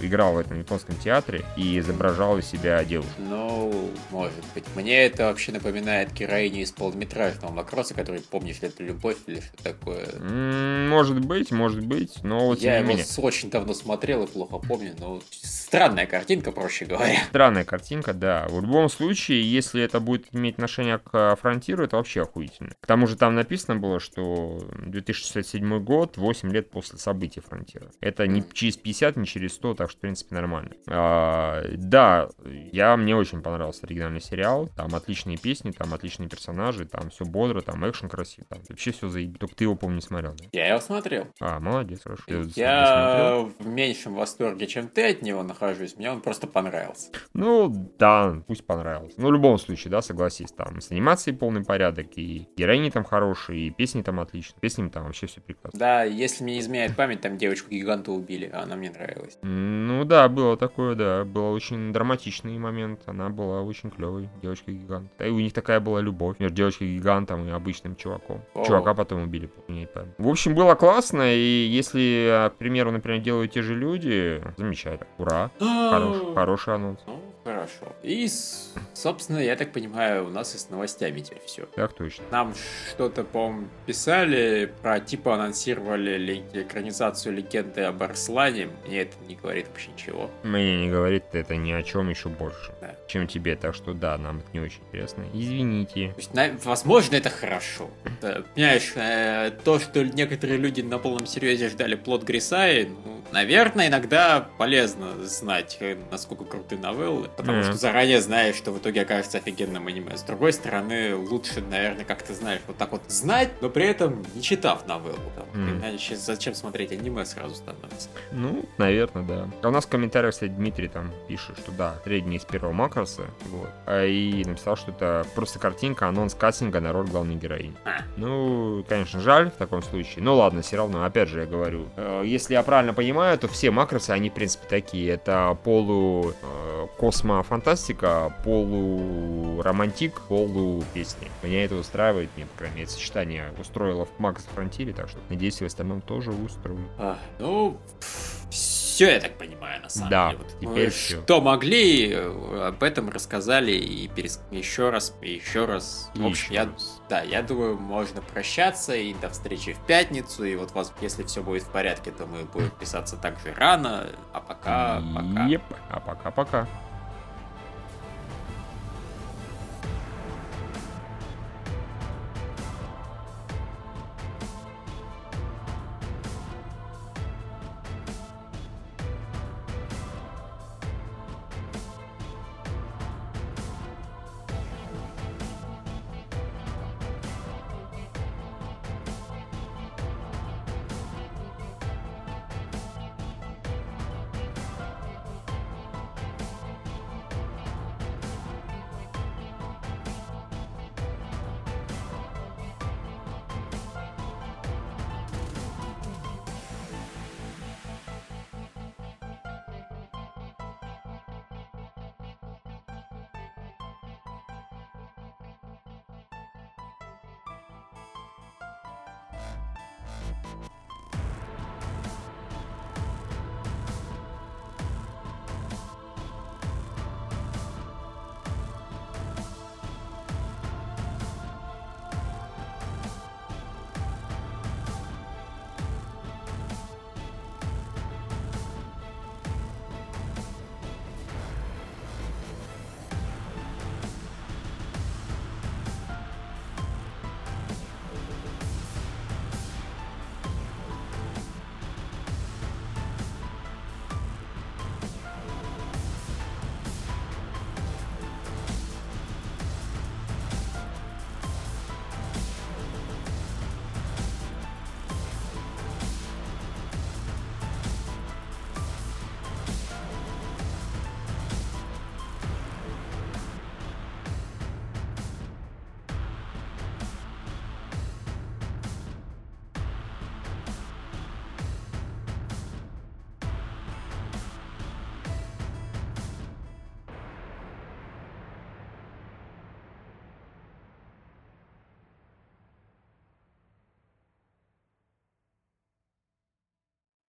играл в этом японском театре и изображал из себя девушку. Ну, может быть. Мне это вообще напоминает героиню из полнометражного Макроса, который, помнишь, это любовь или что такое. Может быть, может быть, но вот тем не менее. Я его очень давно смотрел и плохо помню, но... странная картинка, проще говоря. Странная картинка, да. В любом случае, если это будет иметь отношение к Фронтиру, это вообще охуительно. К тому же там написано было, что две тысячи шестьдесят седьмой год, восемь лет после событий Фронтира. Это не через пятьдесят, не через сто, так что, в принципе, нормально. А, да, я, мне очень понравился оригинальный сериал. Там отличные песни, там отличные персонажи, там все бодро, там экшен красивый. Там вообще все заеб... Только ты его, помню, не смотрел, да? Я его смотрел. А, молодец, хорошо. Ты я в меньшем восторге, чем ты от него нахожусь. Мне он просто понравился. Ну, да, пусть понравился. Ну, в любом случае, да, согласись, там с анимацией полный порядок, и героини там хорошие, и песни там отличные. Песни там вообще все прекрасно. Да, если мне не изменяет память, там девочку-гиганту убили, а она мне нравилась. Ну да, было такое, да. Был очень драматичный момент. Она была очень клевой, девочка-гигант. И у них такая была любовь между девочкой-гигантом и обычным чуваком. О-о-о. Чувака потом убили. В общем, было классно, и если, к примеру, например, делают те же люди, замечательно. Ура! Хорош, хороший анонс. Хорошо. И, собственно, я так понимаю, у нас и с новостями теперь все. Так точно. Нам что-то, по-моему, писали про, типа, анонсировали экранизацию легенды об Арслане. Мне это не говорит вообще ничего. Мне не говорит это ни о чем еще больше, да, чем тебе. Так что, да, нам это не очень интересно. Извините. То есть, на... возможно, это хорошо. Это, понимаешь, э, то, что некоторые люди на полном серьезе ждали плот Грисаи, ну, наверное, иногда полезно знать, насколько крутые новеллы. Потому mm-hmm. что заранее знаешь, что в итоге окажется офигенным аниме. С другой стороны, лучше, наверное, как ты знаешь, вот так вот знать, но при этом не читав новеллу. Mm-hmm. Иначе зачем смотреть аниме сразу становится? Ну, наверное, да. А у нас в комментариях, кстати, Дмитрий там пишет, что да, средний из первого Макроса, вот. А и написал, что это просто картинка, анонс кастинга на роль главной героини. А. Ну, конечно, жаль в таком случае. Ну ладно, все равно, опять же, я говорю, э, если я правильно понимаю, то все Макросы, они, в принципе, такие. Это полу... Э, космо-фантастика, полу-романтик, полу-песни. Меня это устраивает, мне, по крайней мере, сочетание устроило в Макрос Фронтире, так что, надеюсь, в остальном тоже устроит. А, ну... Все, я так понимаю, на самом да, деле. Вот теперь что все. Могли, об этом рассказали и перес... еще раз, и еще раз. И в общем, я... раз. Да, я думаю, можно прощаться и до встречи в пятницу. И вот вас, если все будет в порядке, то мы будем писаться так же рано. А пока, пока. Еп, а пока-пока.